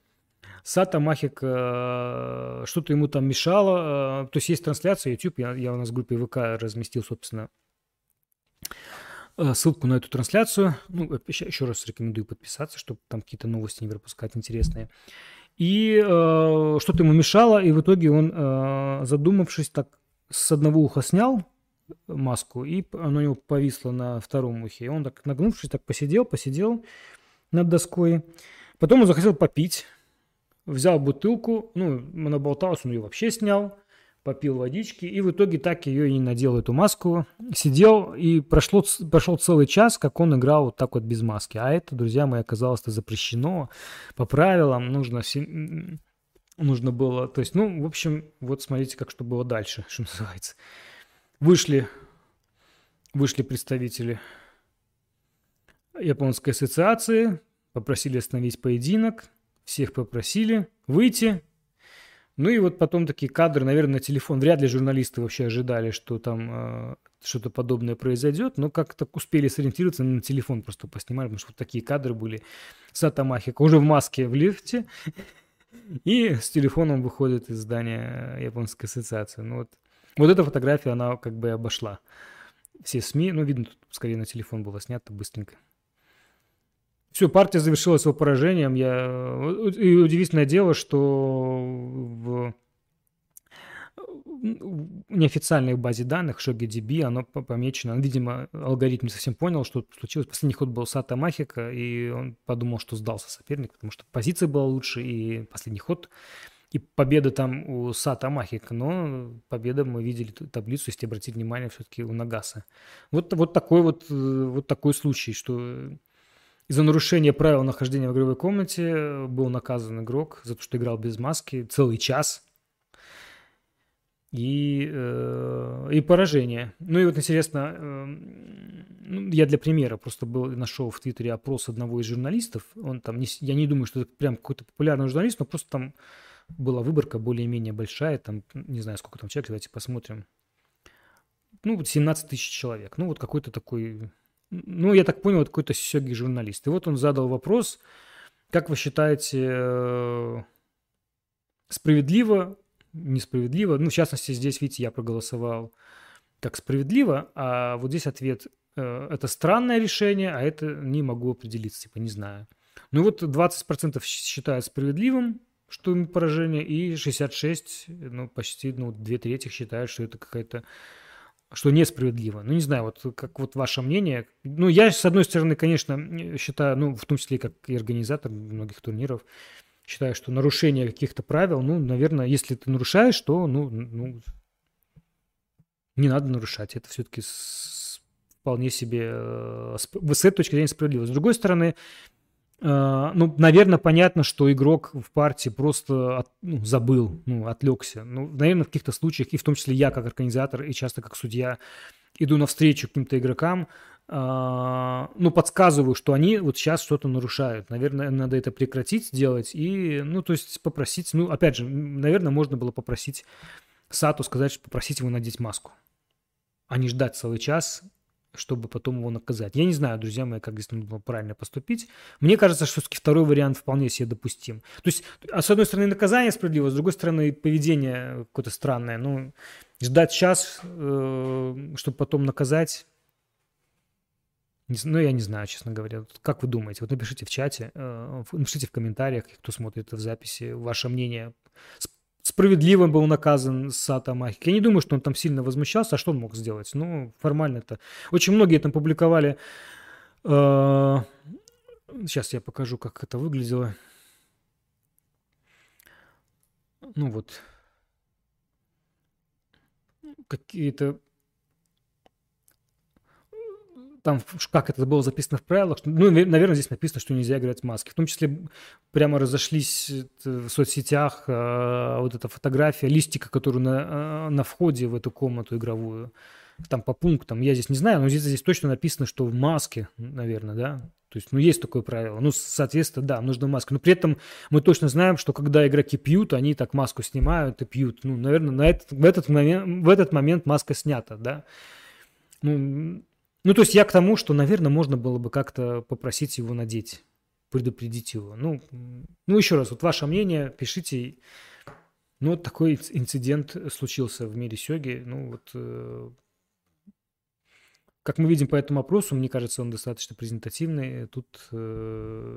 Сато Амахико что-то ему там мешало. То есть есть трансляция YouTube, я у нас в группе ВК разместил, собственно, ссылку на эту трансляцию. Ну, еще раз рекомендую подписаться, чтобы там какие-то новости не пропускать интересные. И что-то ему мешало, и в итоге он, задумавшись, так с одного уха снял маску, и она у него повисла на втором ухе. И он так, нагнувшись, так посидел над доской. Потом он захотел попить. Взял бутылку, ну, она болталась, он ее вообще снял, попил водички, и в итоге так ее и не надел, эту маску. Сидел, и прошел целый час, как он играл вот так вот без маски. А это, друзья мои, оказалось-то запрещено. По правилам нужно было... То есть, ну, в общем, вот смотрите, как что было дальше, что называется. Вышли представители Японской ассоциации, попросили остановить поединок. Всех попросили выйти. Ну и вот потом такие кадры, наверное, на телефон. Вряд ли журналисты вообще ожидали, что там что-то подобное произойдет. Но как-то успели сориентироваться, на телефон просто поснимали, потому что вот такие кадры были. Сато Амахико уже в маске в лифте. И с телефоном выходит из здания Японской ассоциации. Ну вот эта фотография, она как бы обошла все СМИ. Ну, видно, тут скорее на телефон было снято быстренько. Все, партия завершилась его поражением. И удивительное дело, что в неофициальной базе данных ShogiDB оно помечено. Видимо, алгоритм не совсем понял, что случилось. Последний ход был Сато Амахико, и он подумал, что сдался соперник, потому что позиция была лучше, и последний ход, и победа там у Сато Амахико. Но победа, мы видели таблицу, если обратить внимание, все-таки у Нагаса. Вот такой случай, что... Из-за нарушения правил нахождения в игровой комнате был наказан игрок за то, что играл без маски целый час. И поражение. Ну и вот интересно, я для примера просто нашел в Твиттере опрос одного из журналистов. Он там, я не думаю, что это прям какой-то популярный журналист, но просто там была выборка более-менее большая. Там, не знаю, сколько там человек, давайте посмотрим. Ну, 17 тысяч человек. Ну, вот какой-то такой... Ну, я так понял, это какой-то сёги-журналист. И вот он задал вопрос, как вы считаете, справедливо, несправедливо? Ну, в частности, здесь, видите, я проголосовал как справедливо, а вот здесь ответ, это странное решение, а это не могу определиться, типа не знаю. Ну, вот 20% считают справедливым, что им поражение, и 66, ну, почти, ну, 2/3 считают, что это какая-то... что несправедливо. Ну, не знаю, вот как вот ваше мнение. Ну, я, с одной стороны, конечно, считаю, ну, в том числе, как и организатор многих турниров, считаю, что нарушение каких-то правил, ну, наверное, если ты нарушаешь, то, ну не надо нарушать. Это все-таки вполне себе с этой точки зрения справедливо. С другой стороны, ну, наверное, понятно, что игрок в партии просто забыл, отвлекся. Ну, наверное, в каких-то случаях, и в том числе я как организатор и часто как судья иду навстречу каким-то игрокам, ну, подсказываю, что они вот сейчас что-то нарушают. Наверное, надо это прекратить делать и, ну, то есть попросить, ну, опять же, наверное, можно было попросить Сато, сказать, попросить его надеть маску, а не ждать целый час, чтобы потом его наказать. Я не знаю, друзья мои, как здесь нужно правильно поступить. Мне кажется, что второй вариант вполне себе допустим. То есть, с одной стороны, наказание справедливо, с другой стороны, поведение какое-то странное. Ну, ждать час, чтобы потом наказать, ну, я не знаю, честно говоря. Как вы думаете? Вот напишите в чате, напишите в комментариях, кто смотрит в записи, ваше мнение. Справедливо был наказан Сато Амахико. Я не думаю, что он там сильно возмущался. А что он мог сделать? Ну, формально-то. Очень многие там публиковали... Сейчас я покажу, как это выглядело. Ну вот. Какие-то... Там, как это было записано в правилах, ну, наверное, здесь написано, что нельзя играть в маске. В том числе прямо разошлись в соцсетях вот эта фотография листика, который на входе в эту комнату игровую, там по пунктам, я здесь не знаю, но здесь точно написано, что в маске, наверное, да. То есть, ну, есть такое правило. Ну, соответственно, да, нужна маска. Но при этом мы точно знаем, что когда игроки пьют, они так маску снимают и пьют. Ну, наверное, в этот момент маска снята, да. Ну, то есть я к тому, что, наверное, можно было бы как-то попросить его надеть, предупредить его. Ну, еще раз, вот ваше мнение, пишите. Ну, вот такой инцидент случился в мире сёги. Ну, вот, как мы видим по этому опросу, мне кажется, он достаточно презентативный. Тут в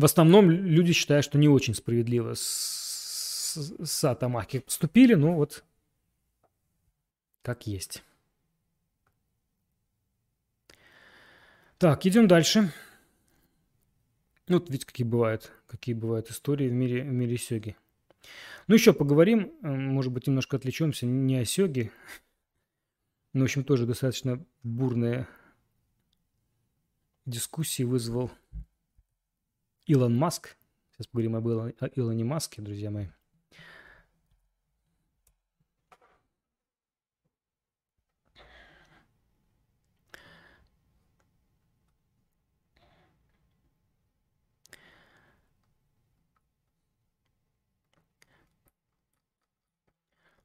основном люди считают, что не очень справедливо с Сато Амахико поступили, но вот как есть. Так, идем дальше. Вот видите, какие бывают истории в мире сёги. Ну, еще поговорим, может быть, немножко отвлечемся не о сёге. Ну, в общем, тоже достаточно бурные дискуссии вызвал Илон Маск. Сейчас поговорим о Илоне Маске, друзья мои.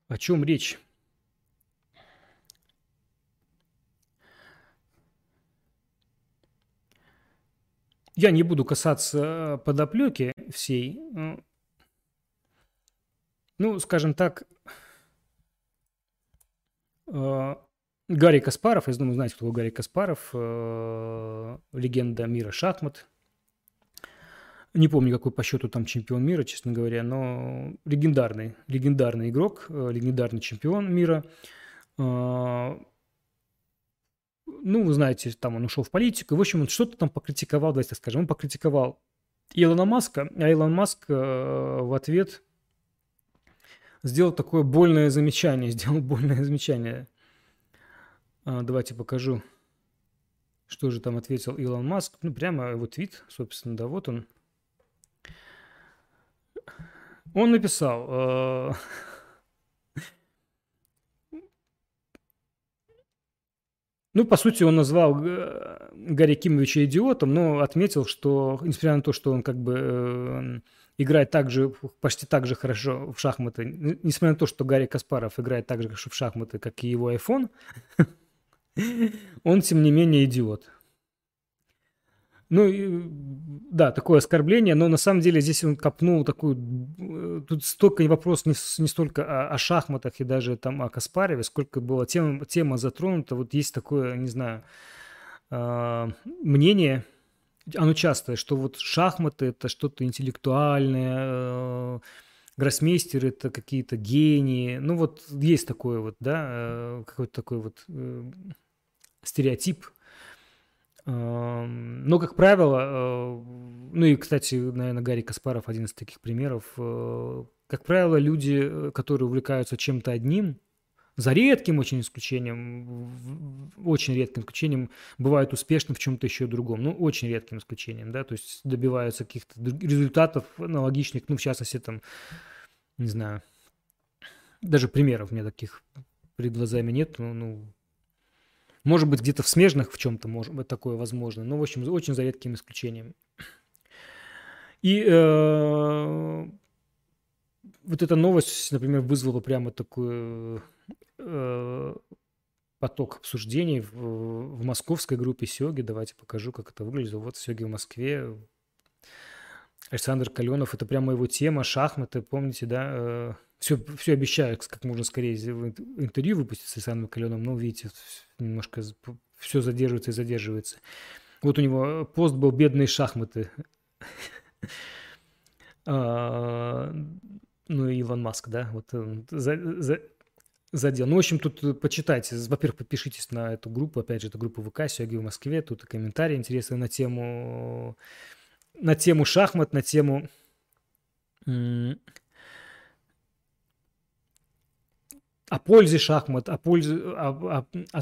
О чем речь? Я не буду касаться подоплеки всей. Ну, скажем так, Гарри Каспаров, я думаю, знаете, кто Гарри Каспаров, легенда мира шахмат. Не помню, какой по счету там чемпион мира, честно говоря, но легендарный игрок, легендарный чемпион мира. Ну, вы знаете, там он ушел в политику. В общем, он что-то там покритиковал, давайте так скажем. Он покритиковал Илона Маска, а Илон Маск в ответ сделал такое больное замечание. Давайте покажу, что же там ответил Илон Маск. Ну, прямо его твит, собственно, да, вот он. Он написал: ну, по сути, он назвал Гарри Кимовича идиотом, но отметил, что, несмотря на то, что он как бы играет почти так же хорошо в шахматы, несмотря на то, что Гарри Каспаров играет так же хорошо в шахматы, как и его iPhone, он, тем не менее, идиот. Ну, да, такое оскорбление, но на самом деле здесь он копнул такую... Тут столько вопросов не столько о шахматах и даже там о Каспарове, сколько была тема затронута. Вот есть такое, не знаю, мнение, оно частое, что вот шахматы – это что-то интеллектуальное, гроссмейстеры – это какие-то гении. Ну, вот есть такое вот, да, какой-то такой вот стереотип. Но, как правило, ну и, кстати, наверное, Гарри Каспаров один из таких примеров, как правило, люди, которые увлекаются чем-то одним, за редким очень редким исключением, бывают успешны в чем-то еще другом, ну, очень редким исключением, да, то есть добиваются каких-то результатов аналогичных, ну, в частности, там, не знаю, даже примеров у меня таких перед глазами нет, ну, может быть, где-то в смежных в чем-то может быть такое возможно, но, в общем, очень за редким исключением. И вот эта новость, например, вызвала прямо такой поток обсуждений в московской группе сёги. Давайте покажу, как это выглядело. Вот сёги в Москве. Александр Каленов, это прямо его тема, шахматы, помните, да? Все обещаю, как можно скорее интервью выпустить с Александром Каленовым, но, видите, немножко все задерживается и задерживается. Вот у него пост был «Бедные шахматы». Ну, и Илон Маск, да, вот задел. Ну, в общем, тут почитайте. Во-первых, подпишитесь на эту группу. Опять же, это группа ВК «Сёги в Москве». Тут и комментарии интересные на тему шахмат, на тему... о пользе шахмат, о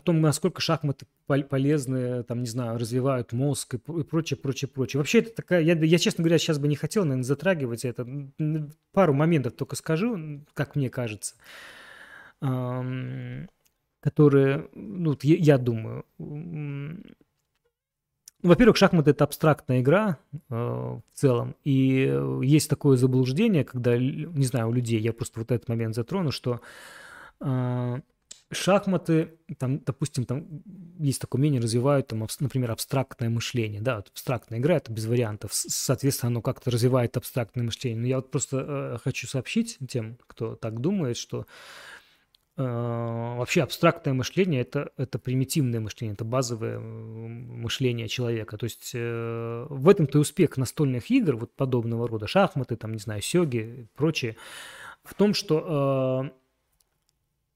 том, насколько шахматы полезны, там, не знаю, развивают мозг и прочее. Вообще, это такая. Я, честно говоря, сейчас бы не хотел, наверное, затрагивать это. Пару моментов только скажу, как мне кажется. которые, ну, я думаю, во-первых, шахматы – это абстрактная игра в целом, и есть такое заблуждение, когда, не знаю, у людей, я просто вот этот момент затрону, что шахматы, там, допустим, там есть такое умение, развивают, там, например, абстрактное мышление, да, вот абстрактная игра – это без вариантов, соответственно, оно как-то развивает абстрактное мышление. Но я вот просто хочу сообщить тем, кто так думает, что… Вообще абстрактное мышление это примитивное мышление, это базовое мышление человека. То есть в этом-то и успех настольных игр, вот подобного рода шахматы, там, не знаю, сёги и прочее, в том, что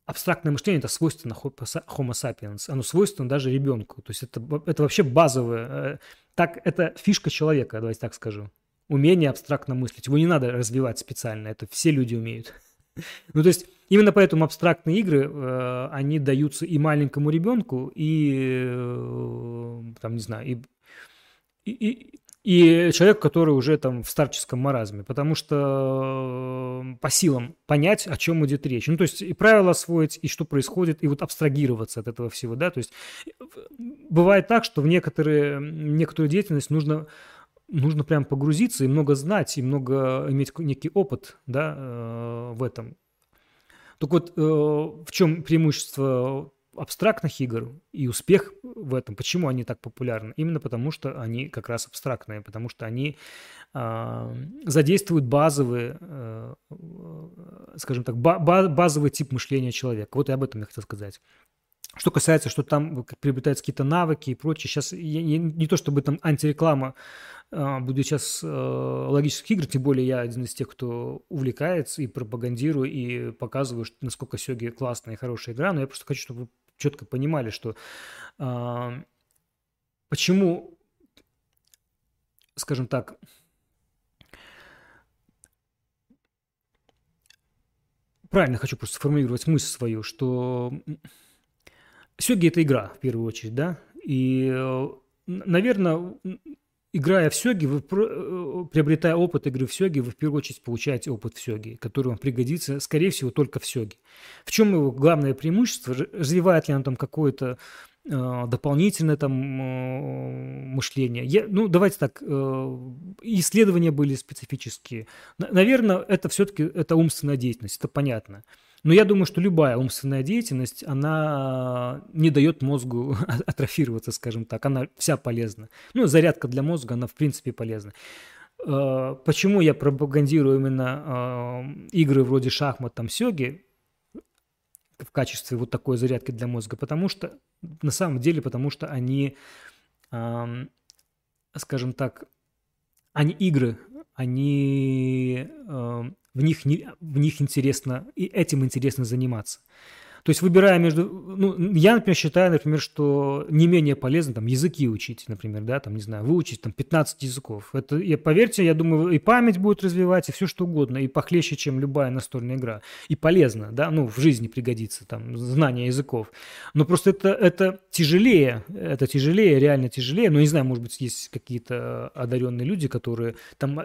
абстрактное мышление это свойственно Homo sapiens, оно свойственно даже ребенку. То есть это вообще базовое, так, это фишка человека, давайте так скажу. Умение абстрактно мыслить. Его не надо развивать специально, это все люди умеют. Ну, то есть именно поэтому абстрактные игры, они даются и маленькому ребенку, и, там, не знаю, и человеку, который уже там в старческом маразме, потому что по силам понять, о чем идет речь. Ну, то есть и правила освоить, и что происходит, и вот абстрагироваться от этого всего, да. То есть бывает так, что в некоторую деятельность нужно прям погрузиться и много знать, и много иметь некий опыт, да, в этом. Так вот, в чем преимущество абстрактных игр и успех в этом? Почему они так популярны? Именно потому, что они как раз абстрактные, потому что они задействуют базовые, скажем так, базовый тип мышления человека. Вот и об этом я хотел сказать. Что касается, что там приобретаются какие-то навыки и прочее, сейчас не то чтобы там антиреклама будет сейчас логических игр, тем более я один из тех, кто увлекается и пропагандирую, и показываю, насколько сёги классная и хорошая игра, но я просто хочу, чтобы вы четко понимали, что почему, скажем так, правильно хочу просто сформулировать мысль свою, что… Сёги – это игра, в первую очередь, да, и, наверное, играя в сёги, вы, приобретая опыт игры в сёги, вы в первую очередь получаете опыт в сёги, который вам пригодится, скорее всего, только в сёги. В чем его главное преимущество? Развивает ли оно там какое-то дополнительное там мышление? Давайте так, исследования были специфические. Наверное, это все-таки это умственная деятельность, это понятно. Но я думаю, что любая умственная деятельность, она не дает мозгу атрофироваться, скажем так. Она вся полезна. Ну, зарядка для мозга, она в принципе полезна. Почему я пропагандирую именно игры вроде шахмат, там, сёги в качестве вот такой зарядки для мозга? Потому что, на самом деле, они, скажем так, они игры, они… В них интересно, и этим интересно заниматься. То есть выбирая между… Ну, я, например, считаю, что не менее полезно там, языки учить, например, да, там, не знаю, выучить там, 15 языков. Это, поверьте, я думаю, и память будет развивать, и все что угодно, и похлеще, чем любая настольная игра. И полезно, да, ну, в жизни пригодится там знание языков. Но просто это тяжелее, реально тяжелее. Ну, не знаю, может быть, есть какие-то одаренные люди, которые там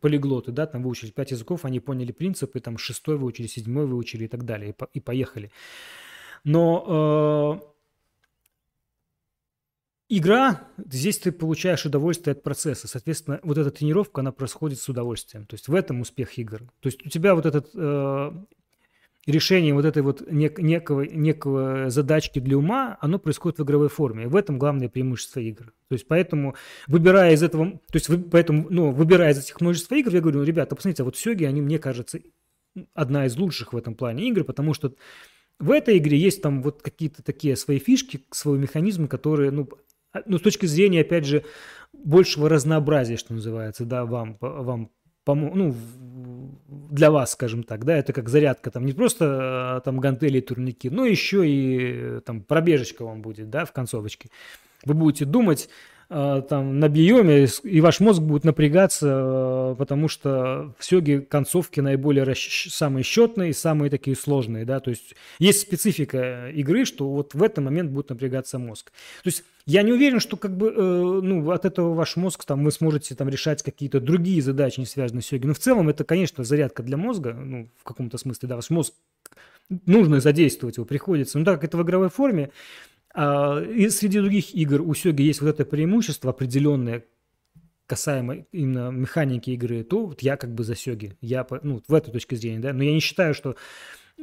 полиглоты, да, там выучили 5 языков, они поняли принципы, там 6-й выучили, 7-й выучили и так далее, и поехали. Но игра, здесь ты получаешь удовольствие от процесса. Соответственно, вот эта тренировка, она происходит с удовольствием. То есть в этом успех игр. То есть у тебя вот это решение вот этой вот некого задачки для ума, оно происходит в игровой форме. И в этом главное преимущество игр. То есть поэтому, выбирая из этих множества игр, я говорю, ребята, посмотрите, вот сёги, они, мне кажется, одна из лучших в этом плане игр, потому что в этой игре есть там вот какие-то такие свои фишки, свои механизмы, которые, ну, с точки зрения, опять же, большего разнообразия, что называется, да, вам ну, для вас, скажем так, да, это как зарядка, там не просто там гантели и турники, но еще и там пробежечка вам будет, да, в концовочке. Вы будете думать там на биоме, и ваш мозг будет напрягаться, потому что в сёге концовки наиболее самые счетные, самые такие сложные, да, то есть есть специфика игры, что вот в этот момент будет напрягаться мозг. То есть я не уверен, что как бы, от этого ваш мозг, там, вы сможете там решать какие-то другие задачи, не связанные с сёги, но в целом это, конечно, зарядка для мозга, ну, в каком-то смысле, да, ваш мозг нужно задействовать его, приходится. Ну так как это в игровой форме. И среди других игр у Сёги есть вот это преимущество определенное, касаемо именно механики игры, то вот я как бы за Сёги. Я, ну, в этой точке зрения, да. Но я не считаю, что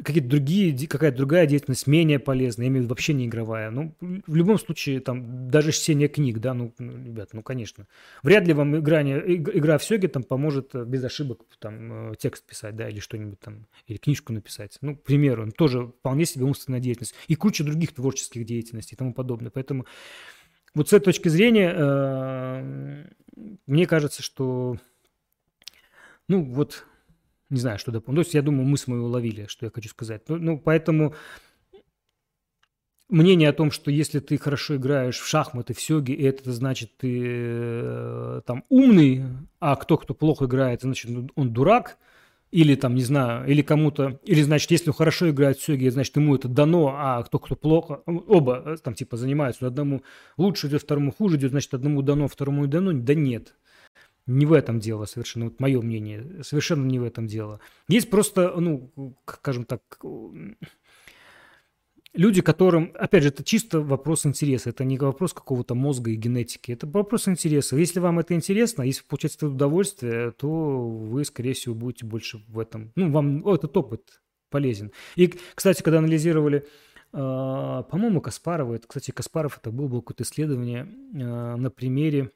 какие-то другие, какая-то другая деятельность менее полезная, я имею в виду вообще не игровая. Ну, в любом случае, там, даже чтение книг, да, ну, ребят, ну, конечно. Вряд ли вам игра в Сёге там поможет без ошибок там текст писать, да, или что-нибудь там, или книжку написать. Ну, к примеру, он тоже вполне себе умственная деятельность. И куча других творческих деятельностей и тому подобное. Поэтому вот с этой точки зрения, мне кажется, что, ну, вот... Не знаю, что дополнить. То есть, я думаю, мы с мою уловили, что я хочу сказать. Ну, поэтому мнение о том, что если ты хорошо играешь в шахматы, в сёги, это значит, ты там умный, а кто плохо играет, значит, он дурак. Или там, не знаю, или кому-то... Или, значит, если он хорошо играет в сёги, значит, ему это дано, а кто плохо... Оба там типа занимаются. Одному лучше идет, второму хуже идет, значит, одному дано, второму не дано. Да нет. Не в этом дело совершенно, вот мое мнение, совершенно не в этом дело. Есть просто, ну, скажем так, люди, которым, опять же, это чисто вопрос интереса, это не вопрос какого-то мозга и генетики, это вопрос интереса. Если вам это интересно, если получается удовольствие, то вы, скорее всего, будете больше в этом, ну, вам этот опыт полезен. И, кстати, когда анализировали, по-моему, Каспарова, это, кстати, Каспаров, это было какое-то исследование на примере,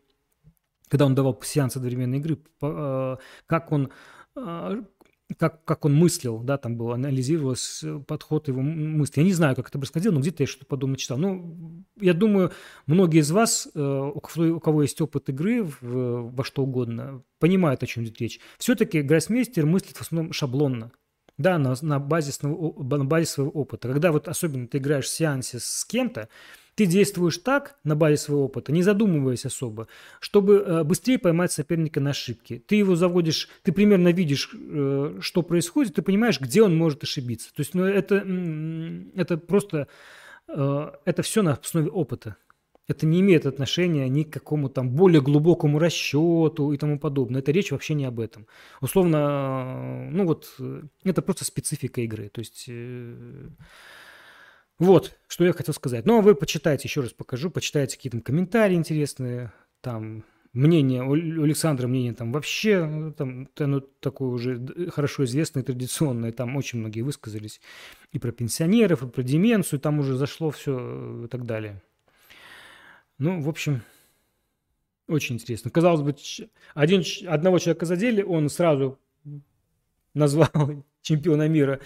когда он давал сеансы одновременной игры, как он мыслил, да, там был, анализировался подход его мысли. Я не знаю, как это происходило, но где-то я что-то подобное читал. Ну, я думаю, многие из вас, у кого есть опыт игры во что угодно, понимают, о чем идет речь. Все-таки гроссмейстер мыслит в основном шаблонно. Да, на базе своего опыта. Когда вот особенно ты играешь в сеансе с кем-то, ты действуешь так на базе своего опыта, не задумываясь особо, чтобы быстрее поймать соперника на ошибки. Ты его заводишь, ты примерно видишь, что происходит, ты понимаешь, где он может ошибиться. То есть, ну, это просто, это все на основе опыта. Это не имеет отношения ни к какому там более глубокому расчету и тому подобное. Это речь вообще не об этом. Условно, ну вот, это просто специфика игры. То есть, вот, что я хотел сказать. Ну, а вы почитайте, еще раз покажу, почитайте какие-то комментарии интересные, там, мнение, у Александра мнение там вообще, там, оно такое уже хорошо известное, традиционное, там очень многие высказались и про пенсионеров, и про деменцию, там уже зашло все и так далее. Ну, в общем, очень интересно. Казалось бы, одного человека задели, он сразу назвал чемпиона мира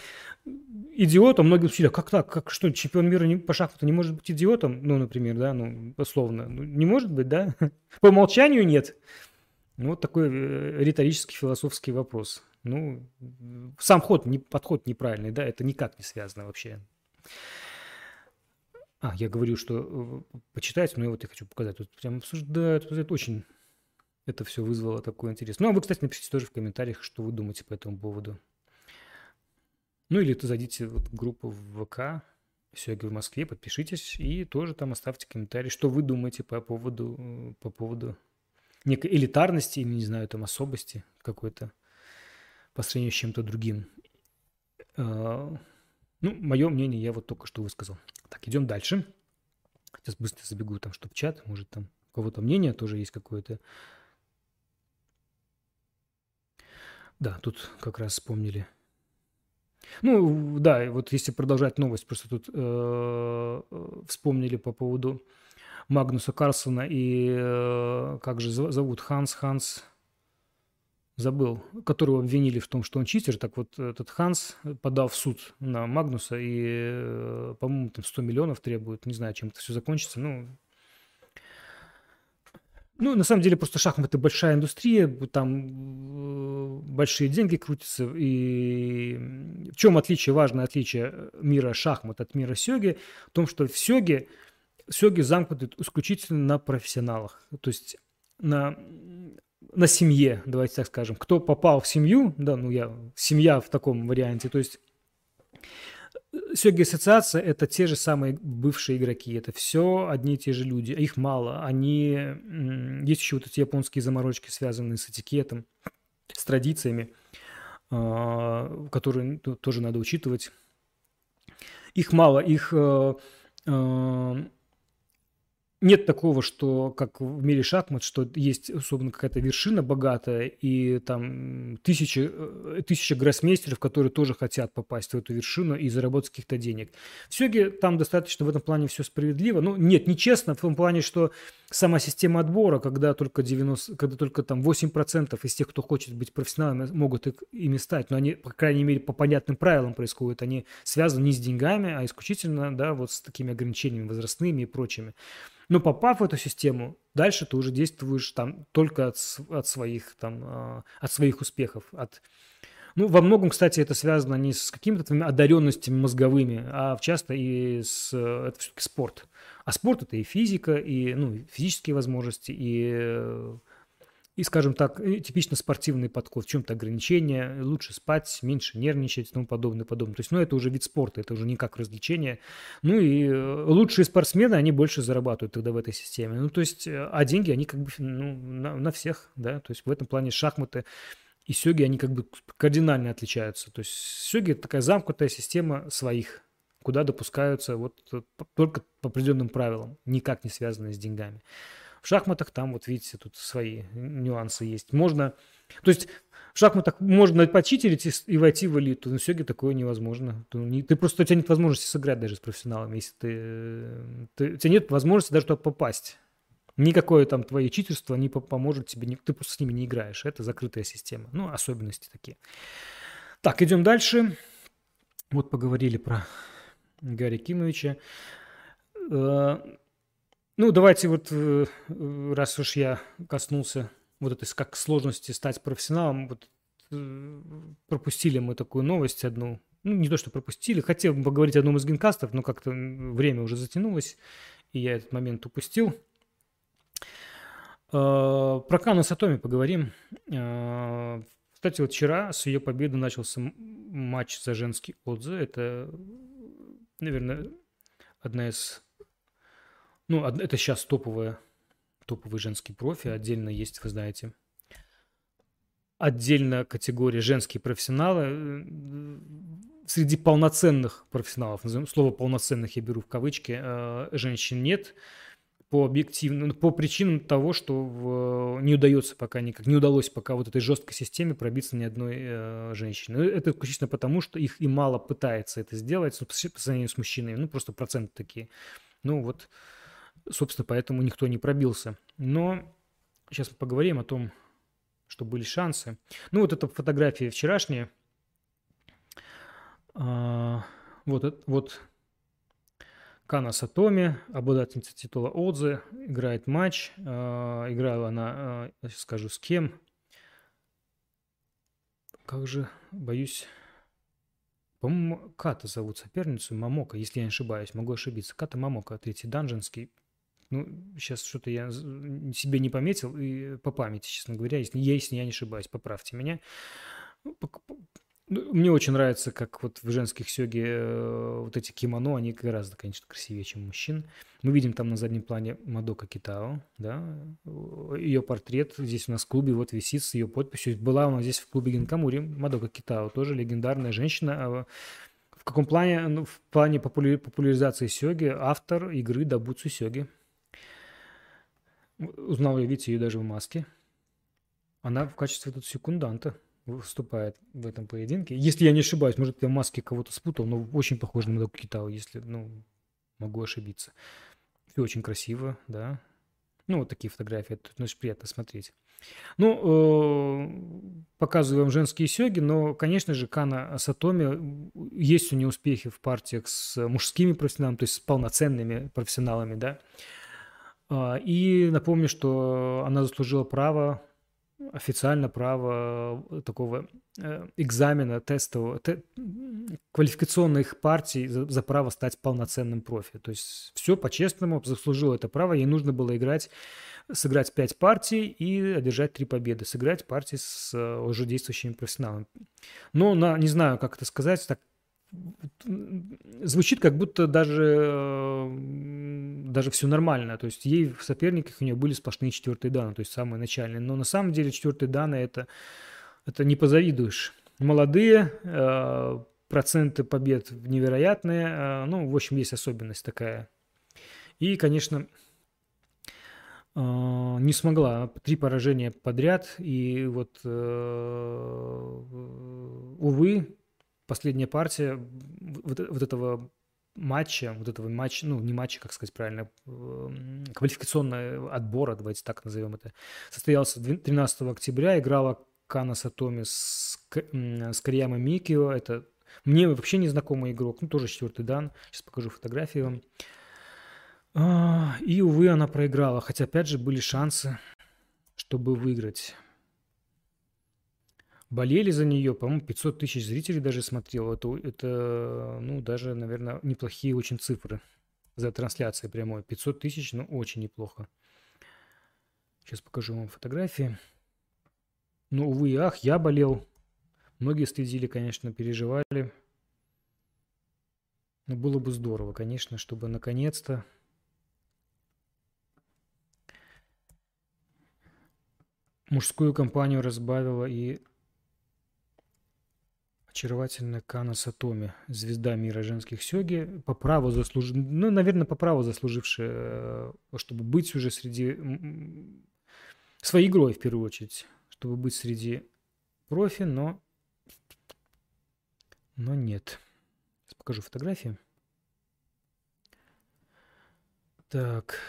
идиотом. Многие спросили, как так? Как что, чемпион мира по шахмату не может быть идиотом? Ну, например, да, ну, условно. Не может быть, да? По умолчанию нет. Вот такой риторический, философский вопрос. Ну, сам подход неправильный, да, это никак не связано вообще. Я говорю, что почитать, но я вот хочу показать. Тут прям обсуждают, это очень... Это все вызвало такой интерес. Ну, а вы, кстати, напишите тоже в комментариях, что вы думаете по этому поводу. Ну, или зайдите в группу в ВК «Сёги в Москве», подпишитесь и тоже там оставьте комментарий, что вы думаете по поводу некой элитарности или, не знаю, там особости какой-то по сравнению с чем-то другим. Ну, мое мнение я вот только что высказал. Так, идем дальше. Сейчас быстро забегу там, что в чат. Может, там у кого-то мнение тоже есть какое-то. Да, тут как раз вспомнили. Ну, да, вот если продолжать новость, просто тут вспомнили по поводу Магнуса Карлсона и как же зовут Ханс... Забыл, которого обвинили в том, что он читер. Так вот, этот Ханс подал в суд на Магнуса и, по-моему, там 100 миллионов требует. Не знаю, чем это все закончится. Ну, на самом деле, просто шахматы – большая индустрия. Там большие деньги крутятся. И в чем отличие, важное отличие мира шахмат от мира сёги? В том, что в сёги замкнуты исключительно на профессионалах. То есть на семье, давайте так скажем. Кто попал в семью, да, ну семья в таком варианте, то есть сёги ассоциация – это те же самые бывшие игроки, это все одни и те же люди, их мало, есть еще вот эти японские заморочки, связанные с этикетом, с традициями, которые тоже надо учитывать. Их мало, их нет такого, что как в мире шахмат, что есть особенно какая-то вершина богатая и там тысяча гроссмейстеров, которые тоже хотят попасть в эту вершину и заработать каких-то денег. В сёге там достаточно в этом плане все справедливо. Ну, нет, нечестно в том плане, что сама система отбора, когда только там 8% из тех, кто хочет быть профессионалами, могут ими стать. Но они, по крайней мере, по понятным правилам происходят. Они связаны не с деньгами, а исключительно, да, вот с такими ограничениями возрастными и прочими. Но попав в эту систему, дальше ты уже действуешь там только от своих успехов. Ну, во многом, кстати, это связано не с какими-то твоими одаренностями мозговыми, а часто и это все-таки спорт. А спорт – это и физика, и физические возможности, и, скажем так, типично спортивный подход. В чем-то ограничения, лучше спать, меньше нервничать и тому подобное. То есть, это уже вид спорта, это уже не как развлечение. Ну, и лучшие спортсмены, они больше зарабатывают тогда в этой системе. Ну, то есть, а деньги, они как бы на всех, да. То есть, в этом плане шахматы и сёги, они как бы кардинально отличаются. То есть, сёги – это такая замкнутая система своих, куда допускаются вот только по определенным правилам, никак не связанные с деньгами. В шахматах там, вот видите, тут свои нюансы есть. То есть в шахматах можно почитерить и войти в элиту, но в сёге такое невозможно. У тебя нет возможности сыграть даже с профессионалами, если у тебя нет возможности даже туда попасть. Никакое там твое читерство не поможет тебе, ты просто с ними не играешь. Это закрытая система. Ну, особенности такие. Так, идем дальше. Вот поговорили про Гарри Кимовича. Ну, давайте вот, раз уж я коснулся вот этой как сложности стать профессионалом, вот пропустили мы такую новость одну. Ну, не то, что пропустили. Хотел бы поговорить о одном из гинкастов, но как-то время уже затянулось, и я этот момент упустил. Про Кану Сатоми поговорим. Кстати, вот вчера с ее победы начался матч за женский отзыв. Это, наверное, это сейчас топовый женский профи. Отдельно есть, вы знаете, отдельно категория женские профессионалы. Среди полноценных профессионалов, слово «полноценных» я беру в кавычки, женщин нет по причинам того, что не удалось пока вот этой жесткой системе пробиться ни одной женщине. Это исключительно потому, что их и мало пытается это сделать по сравнению с мужчинами. Ну, просто проценты такие. Ну вот, собственно, поэтому никто не пробился. Но сейчас мы поговорим о том, что были шансы. Ну вот эта фотография вчерашняя. Вот Кана Сатоми, обладательница титула Одзе, играет матч. Играла она, сейчас скажу, с кем. Как же, боюсь... По-моему, Ката зовут соперницу, Мамока, если я не ошибаюсь, могу ошибиться. Ката Мамока, третий данженский. Ну, сейчас что-то я себе не пометил, и по памяти, честно говоря, если я не ошибаюсь, поправьте меня. Мне очень нравится, как вот в женских сёге вот эти кимоно, они гораздо, конечно, красивее, чем мужчин. Мы видим там на заднем плане Мадока Китао, да, ее портрет здесь у нас в клубе вот висит с ее подписью. Была у нас здесь в клубе Гинкамури Мадока Китао, тоже легендарная женщина. В каком плане? Ну, в плане популяризации сёги, автор игры Добуцу Сёги. Узнал я, видите, ее даже в маске. Она в качестве тут секунданта выступает в этом поединке. Если я не ошибаюсь, может, я в маске кого-то спутал, но очень похоже на Мадоку Китао, если, могу ошибиться. Все очень красиво, да. Ну, вот такие фотографии, это очень приятно смотреть. Ну, показываем женские сёги, но, конечно же, Кана Сатоми, есть у нее успехи в партиях с мужскими профессионалами, то есть с полноценными профессионалами, да. И напомню, что она заслужила официально право такого экзамена тестового, квалификационных партий за право стать полноценным профи. То есть все по-честному, заслужило это право. Ей нужно было сыграть 5 партий и одержать 3 победы, сыграть партии с уже действующими профессионалами. Но не знаю, как это сказать, так звучит, как будто даже все нормально. То есть ей в соперниках у нее были сплошные 4-е даны, то есть самые начальные. Но на самом деле 4-е даны это не позавидуешь. Молодые, проценты побед невероятные. Ну, в общем, есть особенность такая. И, конечно, не смогла. 3 поражения подряд. И вот, увы, последняя партия вот этого матча, ну, не матча, как сказать правильно, квалификационный отбор, давайте так назовем это, состоялся 13 октября, играла Кана Сатоми с Корияма Микио, это мне вообще незнакомый игрок, ну, тоже 4-й дан, сейчас покажу фотографии вам. И, увы, она проиграла, хотя, опять же, были шансы, чтобы выиграть. Болели за нее, по-моему, 500 тысяч зрителей даже смотрело. Это, ну, даже, наверное, неплохие очень цифры за трансляцией прямой. 500 тысяч, но очень неплохо. Сейчас покажу вам фотографии. Ну, увы и ах, я болел. Многие следили, конечно, переживали. Но было бы здорово, конечно, чтобы наконец-то... Мужскую компанию разбавила и очаровательная Кана Сатоми, звезда мира женских сёги, по праву заслужившая, ну, наверное, по праву заслужившая, чтобы быть уже среди, своей игрой в первую очередь, чтобы быть среди профи, но нет. Сейчас покажу фотографии. Так,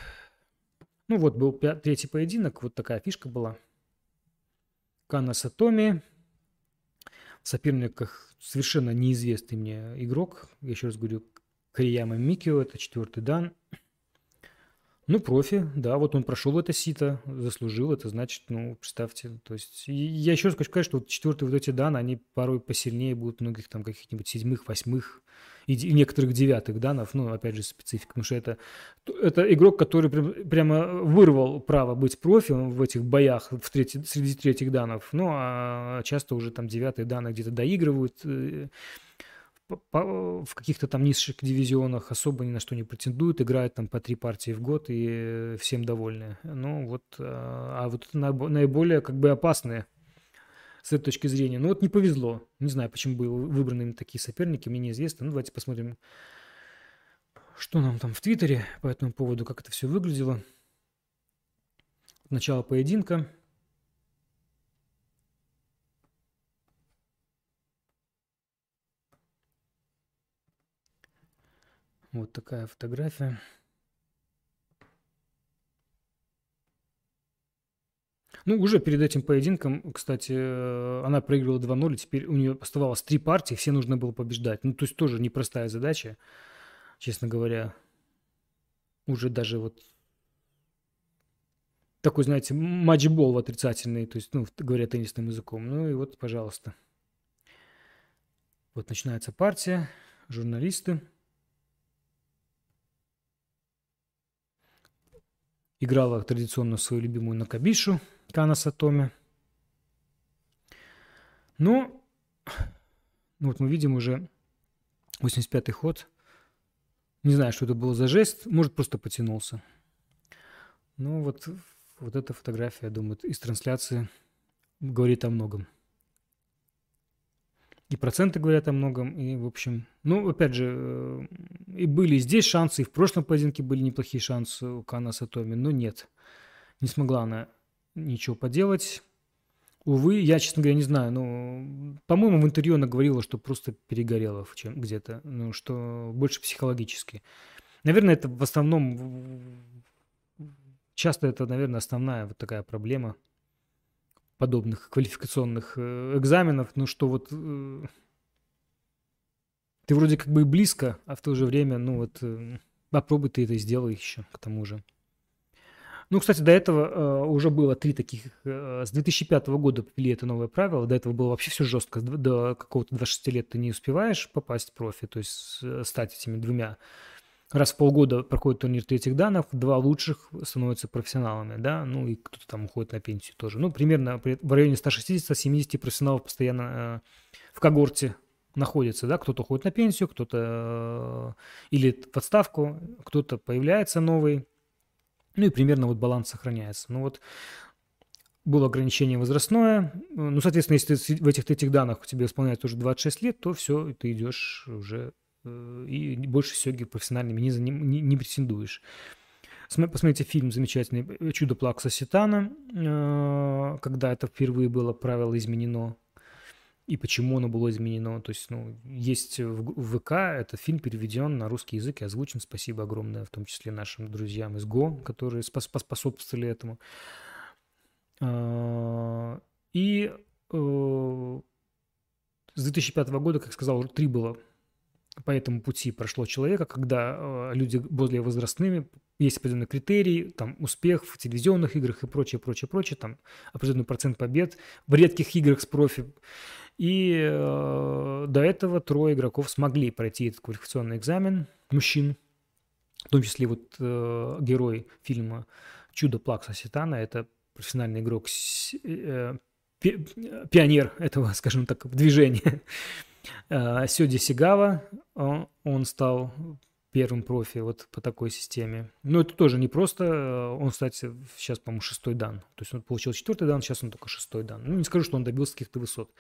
ну вот был 3-й поединок, вот такая фишка была. Кана Сатоми, в соперниках совершенно неизвестный мне игрок, я еще раз говорю, Корияма Микио, это 4-й дан. Ну, профи, да, вот он прошел это сито, заслужил, это значит, ну, представьте, то есть, я еще раз хочу сказать, что вот 4-й дан, они порой посильнее будут многих там каких-нибудь 7-х, 8-х и некоторых 9-х данов, ну, опять же, специфика, потому что это игрок, который прямо вырвал право быть профи в этих боях среди 3-х данов, ну, а часто уже там 9-е даны где-то доигрывают, в каких-то там низших дивизионах особо ни на что не претендуют, играют там по 3 партии в год и всем довольны. Ну вот, а вот наиболее как бы опасные с этой точки зрения. Ну вот не повезло. Не знаю, почему были выбраны им такие соперники, мне неизвестно. Ну давайте посмотрим, что нам там в Твиттере по этому поводу, как это все выглядело. Начало поединка. Вот такая фотография. Ну, уже перед этим поединком, кстати, она проигрывала 2-0, и теперь у нее оставалось 3 партии, все нужно было побеждать. Ну, то есть тоже непростая задача, честно говоря. Уже даже вот такой, знаете, матчбол отрицательный, то есть, ну, говоря теннисным языком. Ну и вот, пожалуйста. Вот начинается партия, журналисты. Играла традиционно свою любимую накабишу Кана Сатоми. Но, ну вот мы видим уже 85-й ход. Не знаю, что это было за жест. Может, просто потянулся. Ну вот эта фотография, я думаю, из трансляции говорит о многом. И проценты говорят о многом, и, в общем... Ну, опять же, и были здесь шансы, и в прошлом поединке были неплохие шансы у Кана Сатоми, но нет. Не смогла она ничего поделать. Увы, я, честно говоря, не знаю, ну, по-моему, в интервью она говорила, что просто перегорела где-то, ну, что больше психологически. Наверное, это в основном... Часто это, наверное, основная вот такая проблема подобных квалификационных экзаменов, ну что вот ты вроде как бы и близко, а в то же время, ну вот попробуй ты это и сделай еще, к тому же. Ну, кстати, до этого уже было 3 таких, с 2005 года ввели это новое правило, до этого было вообще все жестко, до какого-то 26 лет ты не успеваешь попасть в профи, то есть стать этими 2. Раз в полгода проходит турнир 3-х данов, 2 лучших становятся профессионалами, да, ну и кто-то там уходит на пенсию тоже. Ну, примерно в районе 160-170 профессионалов постоянно в когорте находится, да, кто-то уходит на пенсию, кто-то или в отставку, кто-то появляется новый, ну и примерно вот баланс сохраняется. Ну вот было ограничение возрастное. Ну, соответственно, если ты в этих тейкданах тебе исполняется уже 26 лет, то все, ты идешь уже и больше сёги профессиональными не претендуешь. Посмотрите фильм замечательный «Чудо Плакса Ситана», когда это впервые было правило изменено и почему оно было изменено. То есть, ну, есть в ВК, этот фильм переведен на русский язык и озвучен. Спасибо огромное, в том числе нашим друзьям из ГО, которые способствовали этому. И с 2005 года, как сказал, 3 было. По этому пути прошло человека, когда люди более возрастными, есть определенные критерии, там, успех в телевизионных играх и прочее, прочее, прочее, там, определенный процент побед в редких играх с профи. И до этого 3 игроков смогли пройти этот квалификационный экзамен мужчин, в том числе вот герой фильма «Чудо Плакса Ситана», это профессиональный игрок, пионер этого, скажем так, движения. Сёдзи Сигава, он стал первым профи вот по такой системе. Но это тоже не просто. Он, кстати, сейчас, по-моему, 6-й дан. То есть он получил 4-й дан, сейчас он только 6-й дан. Ну, не скажу, что он добился каких-то высот.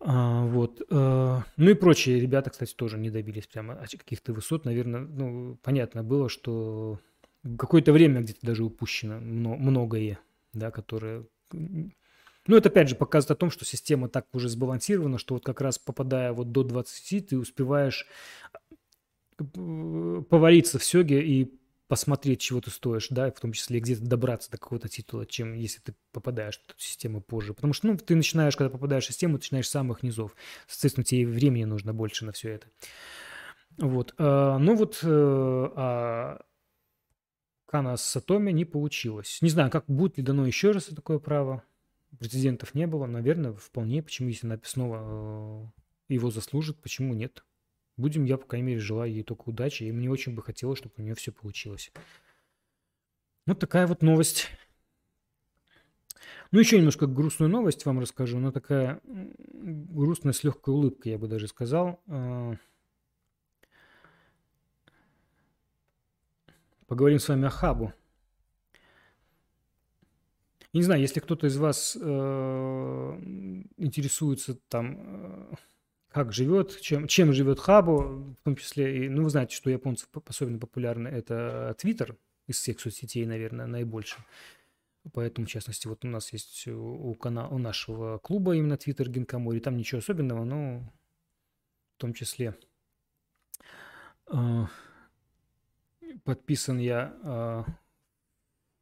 Вот. Ну и прочие ребята, кстати, тоже не добились прямо каких-то высот. Наверное, ну, понятно было, что какое-то время где-то даже упущено многое, да, которое... Ну, это, опять же, показывает о том, что система так уже сбалансирована, что вот как раз попадая вот до 20, ты успеваешь повариться в сёге и посмотреть, чего ты стоишь, да, в том числе где-то добраться до какого-то титула, чем если ты попадаешь в систему позже. Потому что, ну, ты начинаешь, когда попадаешь в систему, ты начинаешь с самых низов. Соответственно, тебе времени нужно больше на все это. Вот. Ну, вот... Кана Сатоми не получилось. Не знаю, как будет ли дано еще раз такое право. Прецедентов не было, наверное, вполне. Почему, если она снова его заслужит, почему нет? Будем, я, по крайней мере, желаю ей только удачи, и мне очень бы хотелось, чтобы у нее все получилось. Вот такая вот новость. Ну, еще немножко грустную новость вам расскажу. Она такая грустная, с легкой улыбкой, я бы даже сказал. Поговорим с вами о Хабу. Я не знаю, если кто-то из вас интересуется там, как живет, чем живет Хабу, в том числе, и, ну, вы знаете, что у японцев особенно популярны это Twitter, из всех соцсетей, наверное, наибольше. Поэтому, в частности, вот у нас есть у нашего клуба именно Twitter Гинкамори, там ничего особенного, но в том числе подписан я...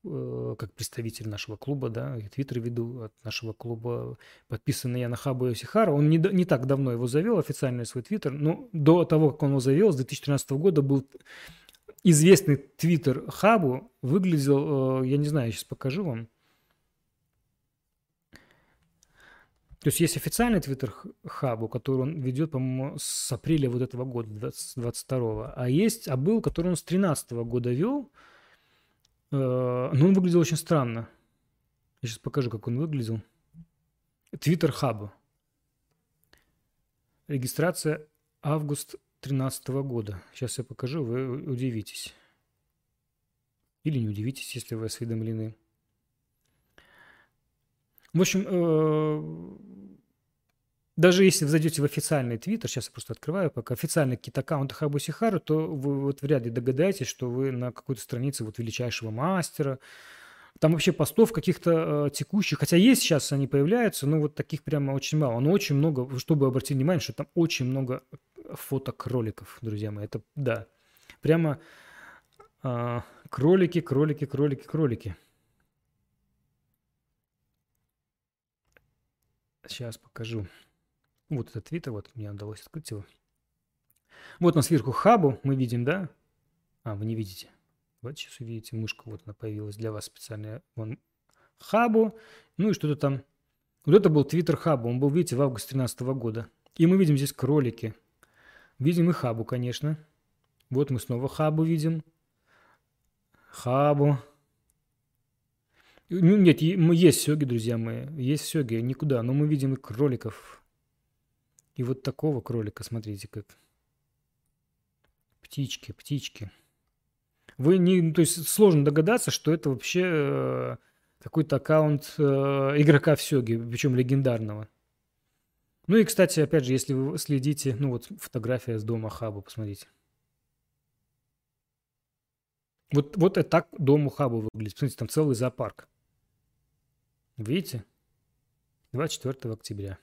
как представитель нашего клуба, да, и твиттер веду от нашего клуба, подписанный я на Хабу Ёсихару. Он не так давно его завел, официально свой твиттер, но до того, как он его завел, с 2013 года был известный твиттер Хабу, выглядел, я не знаю, я сейчас покажу вам. То есть есть официальный твиттер Хабу, который он ведет, по-моему, с апреля вот этого года, 2022, а был, который он с 2013 года вел, но он выглядел очень странно. Я сейчас покажу, как он выглядел. Твиттер Хабу. Регистрация август 2013 года. Сейчас я покажу, вы удивитесь. Или не удивитесь, если вы осведомлены. В общем, даже если вы зайдете в официальный твиттер, сейчас я просто открываю пока, официальный какие-то аккаунты Хабу Ёсихару, то вы вот вряд ли догадаетесь, что вы на какой-то странице вот величайшего мастера. Там вообще постов каких-то текущих, хотя есть сейчас они появляются, но вот таких прямо очень мало. Но очень много, чтобы обратить внимание, что там очень много фотокроликов, друзья мои. Это, да, прямо кролики, кролики, кролики, кролики. Сейчас покажу. Вот этот твиттер, вот мне удалось открыть его. Вот на сверху Хабу мы видим, да? А, вы не видите. Вот сейчас увидите, мышка вот она появилась для вас специальная. Вон Хабу, ну и что-то там. Вот это был твиттер Хабу, он был, видите, в августе 2013 года. И мы видим здесь кролики. Видим и Хабу, конечно. Вот мы снова Хабу видим. Хабу. Ну, нет, есть сёги, друзья мои, есть сёги, никуда, но мы видим и кроликов. И вот такого кролика, смотрите, как птички, птички. Вы не, то есть сложно догадаться, что это вообще какой-то аккаунт игрока в сёги, причем легендарного. Ну и, кстати, опять же, если вы следите, ну вот фотография с дома Хабу, посмотрите. Вот это так дом у Хабу выглядит. Посмотрите, там целый зоопарк. Видите? 24 октября.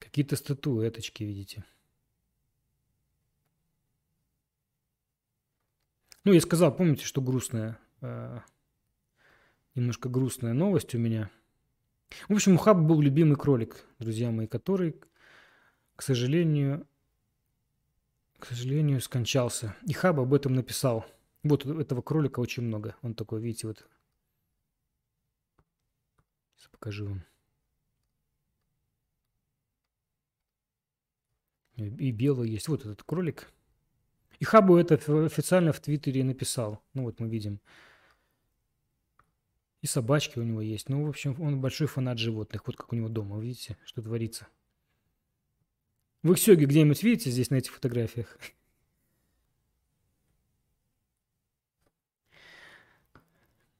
Какие-то статуэточки, видите. Ну, я сказал, помните, что грустная, немножко грустная новость у меня. В общем, у Хабу был любимый кролик, друзья мои, который, к сожалению, скончался. И Хабу об этом написал. Вот этого кролика очень много. Он такой, видите, вот. Сейчас покажу вам. И белый есть. Вот этот кролик. И Хабу это официально в Твиттере написал. Ну вот мы видим. И собачки у него есть. Ну, в общем, он большой фанат животных. Вот как у него дома. Видите, что творится. Вы сёги где-нибудь видите здесь на этих фотографиях?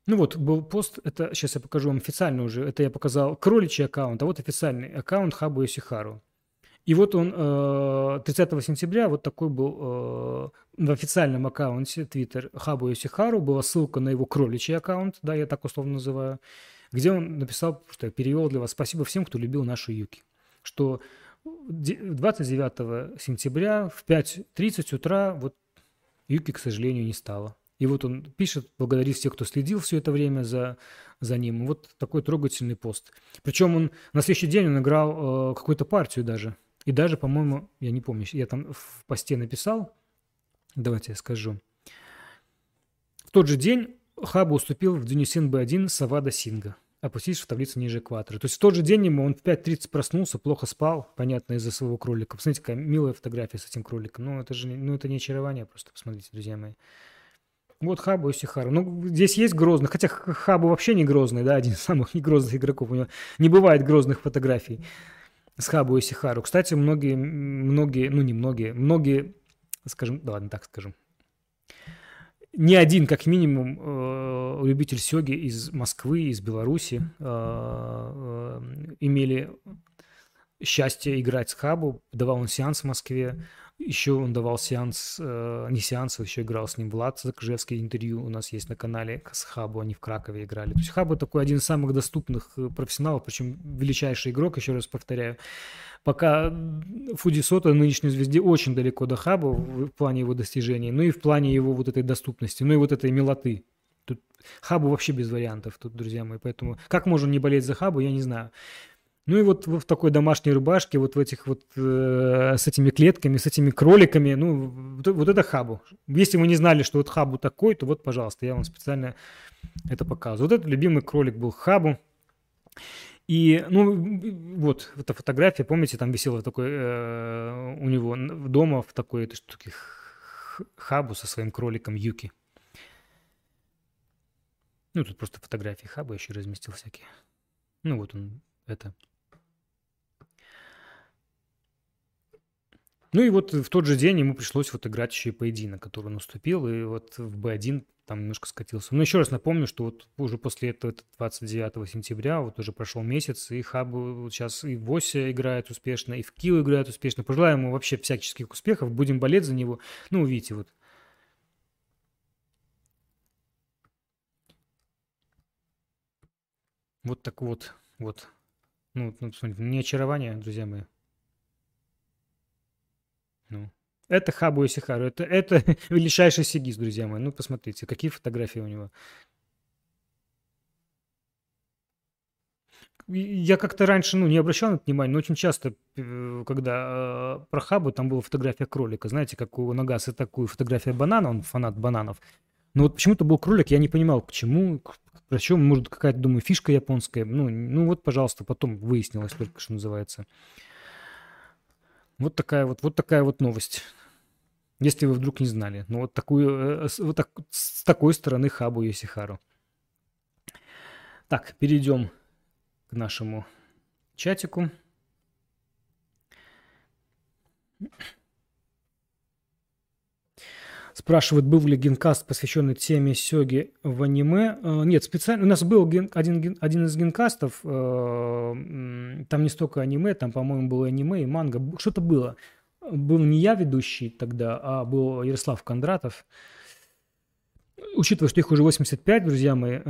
Ну вот, был пост, это сейчас я покажу вам официально уже, это я показал кроличий аккаунт, а вот официальный аккаунт Хабу Ёсихару. И вот он 30 сентября, вот такой был в официальном аккаунте Twitter Хабу Ёсихару, была ссылка на его кроличий аккаунт, да, я так условно называю, где он написал, что я перевел для вас, спасибо всем, кто любил нашу Юки, что 29 сентября в 5:30 утра вот Юки, к сожалению, не стало. И вот он пишет, благодарит всех, кто следил все это время за ним. Вот такой трогательный пост. Причем он на следующий день он играл какую-то партию даже. И даже, по-моему, я не помню, я там в посте написал. Давайте я скажу. В тот же день Хабу уступил в Дюнисин Б1 Савада Синга, опустившись в таблицу ниже экватора. То есть в тот же день ему он в 5:30 проснулся, плохо спал, понятно, из-за своего кролика. Посмотрите, какая милая фотография с этим кроликом. Ну, это же это не очарование, просто посмотрите, друзья мои. Вот Хабу Ёсихару. Ну, здесь есть Грозный. Хотя Хабу вообще не Грозный, да, один из самых негрозных игроков. У него не бывает грозных фотографий с Хабу Ёсихару. Кстати, многие, скажем, да ладно, так скажем, не один, как минимум, любитель сёги из Москвы, из Беларуси имели счастье играть с Хабу. Давал он сеанс в Москве. Еще он давал сеанс, не сеанс, еще играл с ним Влад Закжевский, интервью у нас есть на канале с Хабу, они в Кракове играли. То есть Хабу такой один из самых доступных профессионалов, причем величайший игрок, еще раз повторяю. Пока Фудзии Сота, нынешней звезде, очень далеко до Хабу в плане его достижений, ну и в плане его вот этой доступности, ну и вот этой милоты. Тут Хабу вообще без вариантов, тут, друзья мои, поэтому как можно не болеть за Хабу, я не знаю. Ну и вот в такой домашней рубашке, вот в этих вот, с этими клетками, с этими кроликами, ну, вот это Хабу. Если вы не знали, что вот Хабу такой, то вот, пожалуйста, я вам специально это показываю. Вот этот любимый кролик был Хабу. И, ну, вот эта фотография, помните, там висела такой, у него дома в такой этой штуке Хабу со своим кроликом Юки. Ну, тут просто фотографии Хабу еще разместил всякие. Ну, вот он, это... Ну и вот в тот же день ему пришлось вот играть еще и поединок, который он уступил, и вот в Б1 там немножко скатился. Но еще раз напомню, что вот уже после этого 29 сентября, вот уже прошел месяц, и Хабу сейчас и в Осе играет успешно, и в Кио играет успешно. Пожелаем ему вообще всяческих успехов, будем болеть за него. Ну, увидите, вот. Вот так вот, вот. Ну, смотрите, не очарование, друзья мои. Ну, это Хабу Ёсихару, это величайший сегист, друзья мои. Ну, посмотрите, какие фотографии у него. Я как-то раньше, ну, не обращал на это внимания, но очень часто, когда про Хабу, там была фотография кролика. Знаете, как у Нагасэ Такуя фотография банана, он фанат бананов. Но вот почему-то был кролик, я не понимал, к чему, причем, может, какая-то, думаю, фишка японская. Ну вот, пожалуйста, потом выяснилось только, что называется. Вот такая вот новость, если вы вдруг не знали. Но с такой стороны Хабу Ёсихару. Так, перейдем к нашему чатику. Спрашивают, был ли гинкаст, посвященный теме сёги в аниме. Нет, специально. У нас был один из гинкастов. Там не столько аниме, там, по-моему, было аниме и манга. Что-то было. Был не я ведущий тогда, а был Ярослав Кондратов. Учитывая, что их уже 85, друзья мои,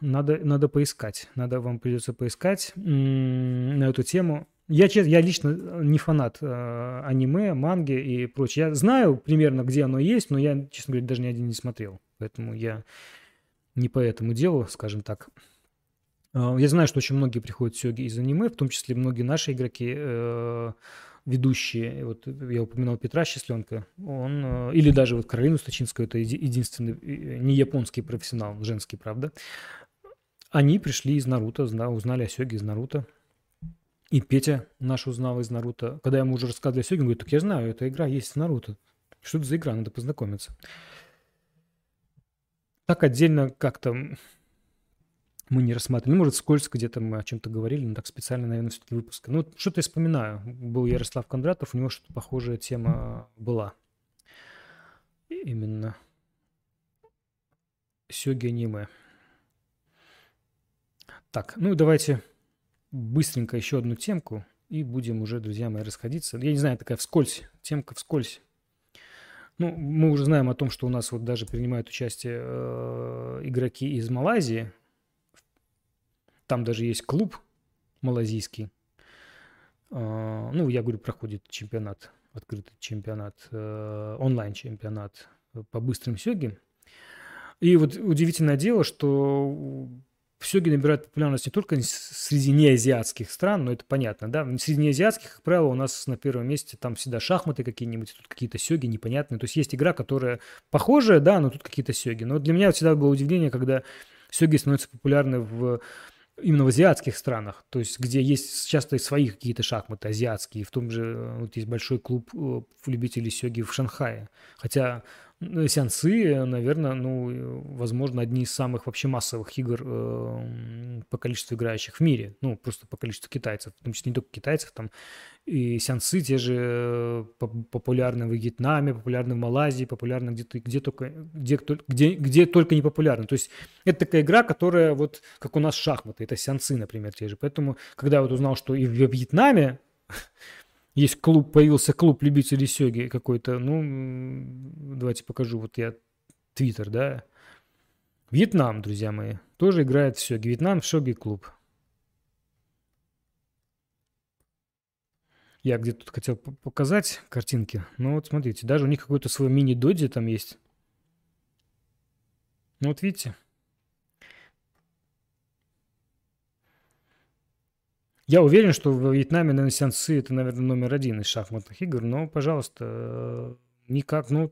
надо поискать. Вам придется поискать на эту тему. Я лично не фанат аниме, манги и прочее. Я знаю примерно, где оно есть, но я, честно говоря, даже ни один не смотрел. Поэтому я не по этому делу, скажем так. Я знаю, что очень многие приходят сёги из аниме, в том числе многие наши игроки, ведущие. Вот я упоминал Петра Щасленко. Он, или даже вот Каролину Стачинскую, это единственный не японский профессионал, женский, правда. Они пришли из Наруто, узнали о сёге из Наруто. И Петя наш узнал из Наруто. Когда я ему уже рассказывал о сёге, он говорит, так я знаю, эта игра есть в Наруто. Что это за игра? Надо познакомиться. Так отдельно как-то мы не рассматривали. Ну, может, скользко где-то мы о чем-то говорили, но так специально, наверное, все-таки выпуска. Ну, вот что-то я вспоминаю. Был Ярослав Кондратов, у него что-то похожая тема была. Именно сёги аниме. Так, ну давайте... быстренько еще одну темку, и будем уже, друзья мои, расходиться. Я не знаю, такая вскользь, темка вскользь. Ну, мы уже знаем о том, что у нас вот даже принимают участие игроки из Малайзии. Там даже есть клуб малайзийский. Ну, я говорю, проходит чемпионат, открытый чемпионат, онлайн-чемпионат по быстрым сёги. И вот удивительное дело, что... сёги набирают популярность не только среди неазиатских стран, но это понятно, да. Среди неазиатских, как правило, у нас на первом месте там всегда шахматы какие-нибудь, тут какие-то сёги непонятные. То есть есть игра, которая похожая, да, но тут какие-то сёги. Но для меня всегда было удивление, когда сёги становятся популярны именно в азиатских странах, то есть где есть часто и свои какие-то шахматы азиатские. В том же вот есть большой клуб любителей сёги в Шанхае. Хотя сеансы, наверное, ну, возможно, одни из самых вообще массовых игр по количеству играющих в мире. Ну, просто по количеству китайцев, в том числе не только китайцев. Там и сеансы те же популярны во Вьетнаме, популярны в Малайзии, популярны где только не популярны. То есть это такая игра, которая вот как у нас шахматы, это сеансы, например, те же. Поэтому, когда я вот узнал, что и во Вьетнаме есть клуб, появился клуб любителей сёги какой-то, ну, давайте покажу, вот я твиттер, да. Вьетнам, друзья мои, тоже играет в сёги. Вьетнам сёги клуб. Я где-то тут хотел показать картинки, но вот смотрите, даже у них какой-то свой мини-доди там есть. Ну, вот видите. Я уверен, что во Вьетнаме, наверное, сеансы – это, наверное, номер один из шахматных игр, но, пожалуйста, никак, ну…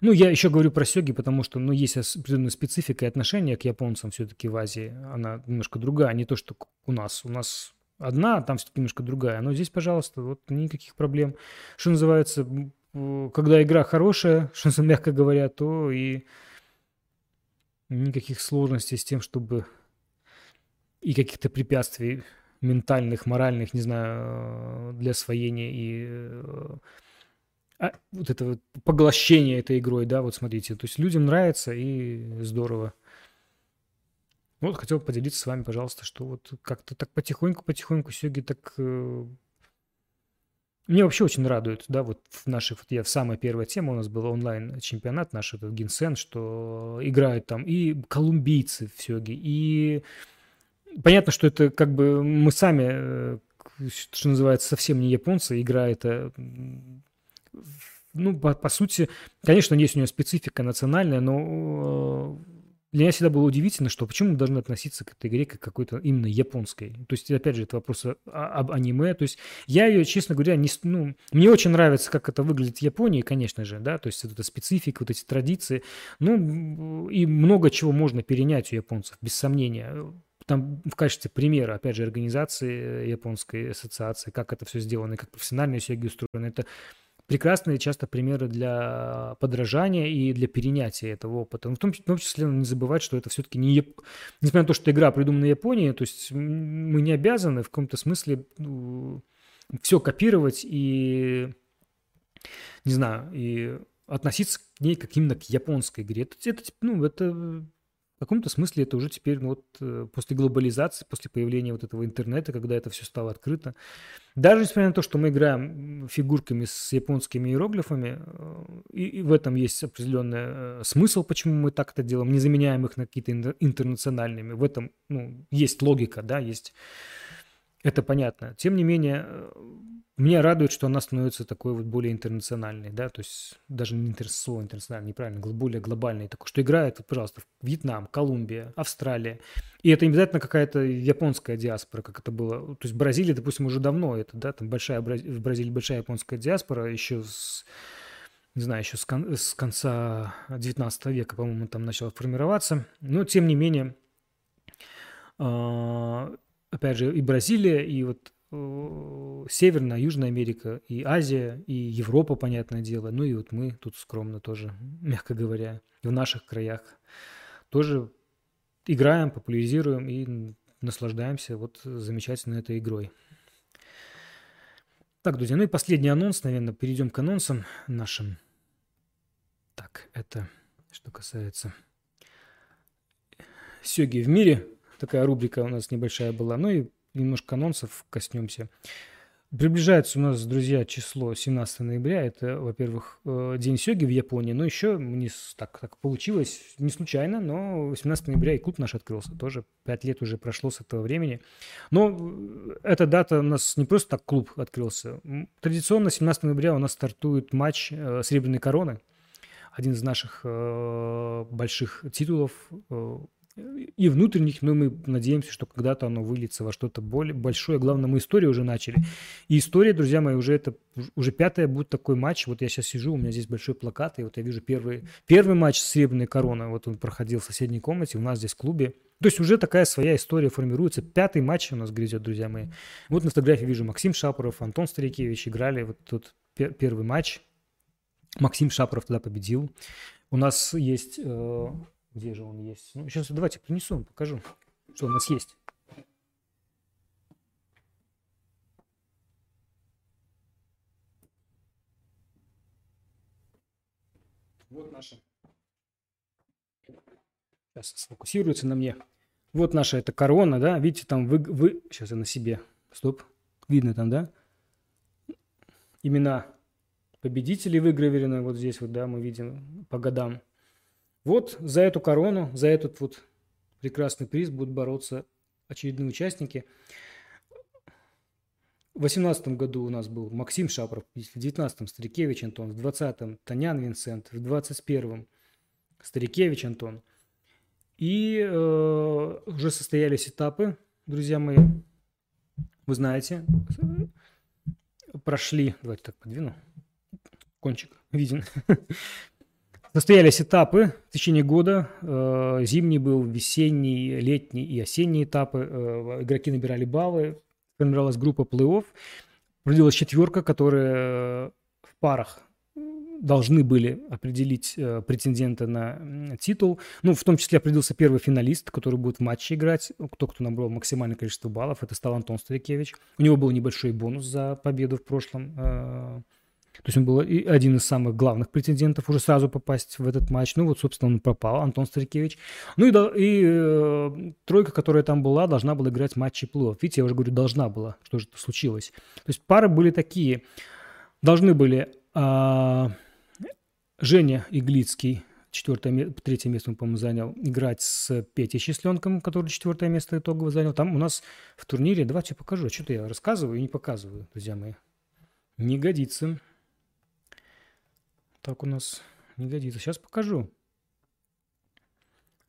Ну, я еще говорю про сёги, потому что, ну, есть определенная специфика и отношение к японцам все-таки в Азии, она немножко другая, не то, что у нас. У нас одна, а там все-таки немножко другая, но здесь, пожалуйста, вот никаких проблем. Что называется, когда игра хорошая, что, мягко говоря, то и никаких сложностей с тем, чтобы… и каких-то препятствий ментальных, моральных, не знаю, для освоения и вот этого поглощения этой игрой, да, вот смотрите. То есть людям нравится и здорово. Вот хотел поделиться с вами, пожалуйста, что вот как-то так потихоньку-потихоньку сёги так… Мне вообще очень радует, да, вот в нашей, вот я, самая первая тема у нас была онлайн-чемпионат наш, этот Гинсен, что играют там и колумбийцы в сёги, и… Понятно, что это как бы мы сами, что называется, совсем не японцы, игра это, ну, по сути, конечно, есть у нее специфика национальная, но для меня всегда было удивительно, что почему мы должны относиться к этой игре как какой-то именно японской. То есть, опять же, это вопрос об аниме. То есть я ее, честно говоря, не… Ну, мне очень нравится, как это выглядит в Японии, конечно же, да, то есть вот эта специфика, вот эти традиции. Ну, и много чего можно перенять у японцев, без сомнения. Там в качестве примера, опять же, организации японской ассоциации, как это все сделано, как профессиональные сёги устроены. Это прекрасные часто примеры для подражания и для перенятия этого опыта. Но в том числе не забывать, что это все-таки не… Несмотря на то, что игра придумана в Японии, то есть мы не обязаны в каком-то смысле все копировать и… не знаю, и относиться к ней как именно к японской игре. Это в каком-то смысле это уже теперь после глобализации, после появления этого интернета, когда это все стало открыто. Даже несмотря на то, что мы играем фигурками с японскими иероглифами, и в этом есть определенный смысл, почему мы так это делаем, не заменяем их на какие-то интернациональными. В этом есть логика, да, есть... Это понятно. Тем не менее, меня радует, что она становится такой более интернациональной, да, то есть даже не слово интернациональной, неправильно, более глобальной, такой, что играет, пожалуйста, Вьетнам, Колумбия, Австралия. И это не обязательно какая-то японская диаспора, как это было. То есть Бразилия, допустим, уже давно это, да, там в Бразилии большая японская диаспора, еще с конца 19 века, по-моему, там начала формироваться. Но, тем не менее, опять же, и Бразилия, и Северная, Южная Америка, и Азия, и Европа, понятное дело. Ну и вот мы тут скромно тоже, мягко говоря, в наших краях тоже играем, популяризируем и наслаждаемся замечательной этой игрой. Так, друзья, ну и последний анонс, наверное, перейдем к анонсам нашим. Так, это что касается сёги в мире. Такая рубрика у нас небольшая была. Ну и немножко анонсов коснемся. Приближается у нас, друзья, число 17 ноября. Это, во-первых, День сёги в Японии. Но еще так получилось, не случайно, но 18 ноября и клуб наш открылся. Тоже 5 лет уже прошло с этого времени. Но эта дата у нас не просто так клуб открылся. Традиционно 17 ноября у нас стартует матч «Серебряной короны». Один из наших больших титулов и внутренних, но мы надеемся, что когда-то оно выльется во что-то более большое. Главное, мы историю уже начали. И история, друзья мои, уже пятая будет такой матч. Вот я сейчас сижу, у меня здесь большой плакат, и вот я вижу первый матч «Серебряной короны». Вот он проходил в соседней комнате, у нас здесь в клубе. То есть уже такая своя история формируется. Пятый матч у нас грядет, друзья мои. Вот на фотографии вижу Максим Шапоров, Антон Старикевич играли. Вот тут первый матч. Максим Шапоров тогда победил. У нас есть... Где же он есть? Ну, сейчас давайте принесу, покажу, что у нас есть. Вот наша. Сейчас сфокусируется на мне. Вот наша эта корона, да? Видите, там вы... Сейчас я на себе. Стоп. Видно там, да? Имена победителей выгравированы вот здесь вот, да, мы видим по годам. Вот за эту корону, за этот прекрасный приз будут бороться очередные участники. В 2018 году у нас был Максим Шапоров, в 2019 Старикевич Антон, в 2020 Танян Винсент, в 2021 Старикевич Антон. И уже состоялись этапы, друзья мои, вы знаете, прошли, давайте так подвину, кончик виден. Состоялись этапы в течение года. Зимний был, весенний, летний и осенний этапы. Игроки набирали баллы. Формировалась группа плей-офф. Родилась четверка, которые в парах должны были определить претендента на титул. Ну, в том числе определился первый финалист, который будет в матче играть. Кто набрал максимальное количество баллов, это стал Антон Старикевич. У него был небольшой бонус за победу в прошлом. То есть он был один из самых главных претендентов уже сразу попасть в этот матч. Ну вот, собственно, он пропал, Антон Старикевич. Ну и тройка, которая там была, должна была играть матчи плей-офф. Видите, я уже говорю, должна была. Что же случилось? То есть пары были такие. Должны были Женя Иглицкий, 3-е место он, по-моему, занял, играть с Петей Щасленком, который 4-е место итогово занял. Там у нас в турнире, давайте я покажу. Что-то я рассказываю и не показываю, друзья мои. Не годится. Так у нас не годится. Сейчас покажу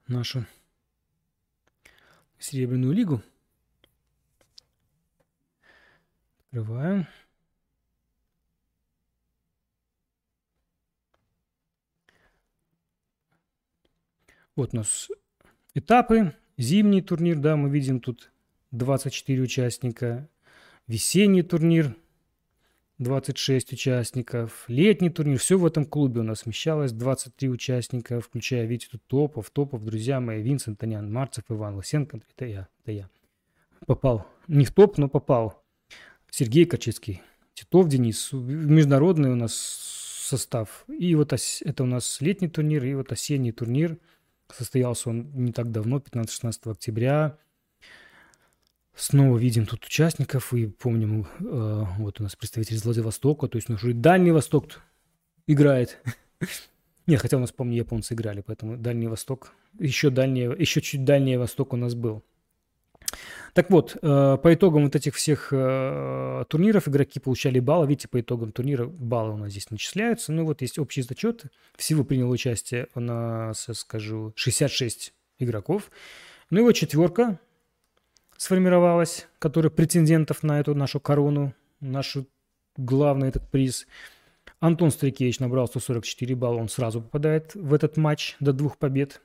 нашу Серебряную лигу. Открываем. Вот у нас этапы. Зимний турнир, да, мы видим тут 24 участника. Весенний турнир. 26 участников, летний турнир, все в этом клубе у нас вмещалось, 23 участника, включая, видите, тут топов, друзья мои, Винсент, Танян, Марцев, Иван, Лысенко, это я, попал, не в топ, но попал, Сергей Корчицкий, Титов Денис, международные у нас состав. И вот это у нас летний турнир, и вот осенний турнир. Состоялся он не так давно, 15-16 октября. Снова видим тут участников и помним, вот у нас представитель Владивостока, то есть у нас уже Дальний Восток играет. Нет, хотя у нас, помню, японцы играли, поэтому Дальний Восток, еще чуть Дальний Восток у нас был. Так вот, по итогам вот этих всех турниров игроки получали баллы. Видите, по итогам турнира баллы у нас здесь начисляются. Ну вот есть общий зачет. Всего приняло участие у нас, я скажу, 66 игроков. Ну и вот четверка сформировалась, которая претендентов на эту нашу корону, нашу главный этот приз. Антон Старикевич набрал 144 балла. Он сразу попадает в этот матч до 2 побед.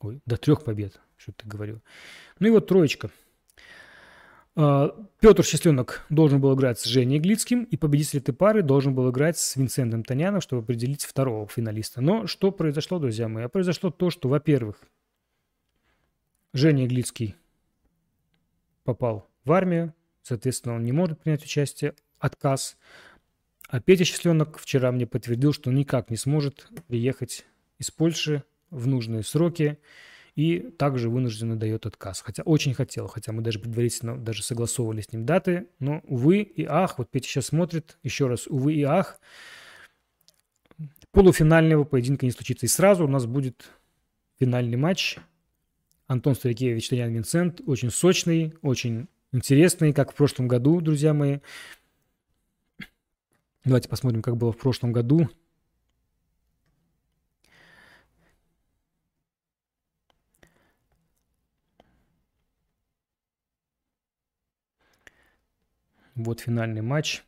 Ой, до 3 побед, что-то говорю. Ну и вот троечка. Петр Щасленок должен был играть с Женей Иглицким, и победитель этой пары должен был играть с Винсентом Таняном, чтобы определить второго финалиста. Но что произошло, друзья мои? Произошло то, что, во-первых, Женя Иглицкий попал в армию, соответственно, он не может принять участие, отказ. А Петя Щасленок вчера мне подтвердил, что никак не сможет приехать из Польши в нужные сроки, и также вынужденно дает отказ. Хотя очень хотел, хотя мы даже предварительно даже согласовывали с ним даты, но увы и ах, вот Петя сейчас смотрит, еще раз, увы и ах, полуфинального поединка не случится. И сразу у нас будет финальный матч. Антон Старикевич, Танян, Винсент, очень сочный, очень интересный, как в прошлом году, друзья мои. Давайте посмотрим, как было в прошлом году. Вот финальный матч.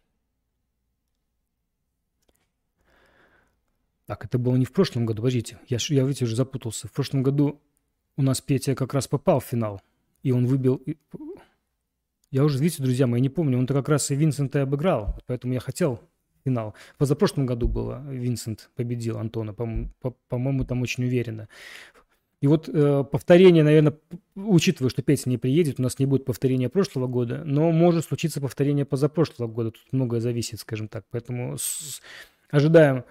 Так, это было не в прошлом году. Подождите, я видите, уже запутался. В прошлом году у нас Петя как раз попал в финал. И он выбил... Я уже, видите, друзья мои, не помню. Он-то как раз и Винсента и обыграл. Поэтому я хотел финал. В позапрошлом году было. Винсент победил Антона. По-моему, там очень уверенно. И вот повторение, наверное, учитывая, что Петя не приедет, у нас не будет повторения прошлого года, но может случиться повторение позапрошлого года. Тут многое зависит, скажем так. Поэтому ожидаем,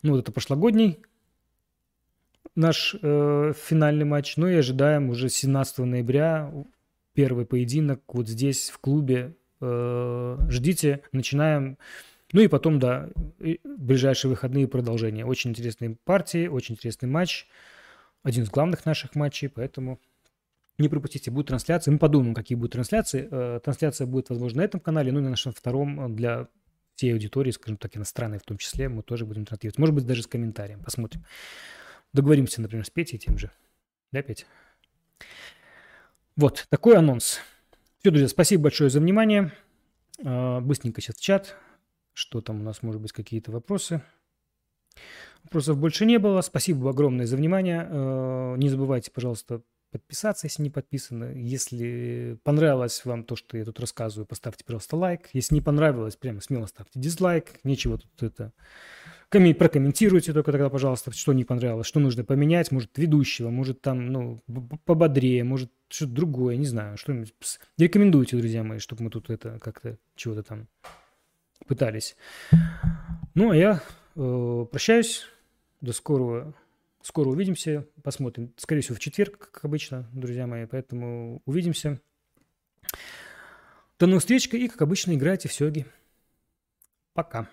ну, вот это прошлогодний наш финальный матч, ну и ожидаем уже 17 ноября первый поединок вот здесь, в клубе. Ждите, начинаем. Ну и потом, да, ближайшие выходные продолжения. Очень интересные партии, очень интересный матч. Один из главных наших матчей, поэтому не пропустите. Будут трансляции. Мы подумаем, какие будут трансляции. Трансляция будет, возможно, на этом канале, ну и на нашем втором для всей аудитории, скажем так, иностранной в том числе. Мы тоже будем трансляции. Может быть, даже с комментарием. Посмотрим. Договоримся, например, с Петей тем же. Да, Петя? Вот такой анонс. Все, друзья, спасибо большое за внимание. Быстренько сейчас в чат. Что там у нас, может быть, какие-то вопросы? Вопросов больше не было. Спасибо огромное за внимание. Не забывайте, пожалуйста, подписаться, если не подписаны. Если понравилось вам то, что я тут рассказываю, поставьте, пожалуйста, лайк. Если не понравилось, прямо смело ставьте дизлайк. Нечего тут это... Прокомментируйте только тогда, пожалуйста, что не понравилось, что нужно поменять. Может, ведущего, может, там, ну, пободрее, может, что-то другое, не знаю. Что-нибудь рекомендуйте, друзья мои, чтобы мы тут это как-то чего-то там пытались. Ну, а я... прощаюсь. До скорого. Скоро увидимся. Посмотрим. Скорее всего, в четверг, как обычно, друзья мои. Поэтому увидимся. До новых встреч. И, как обычно, играйте в сёги. Пока.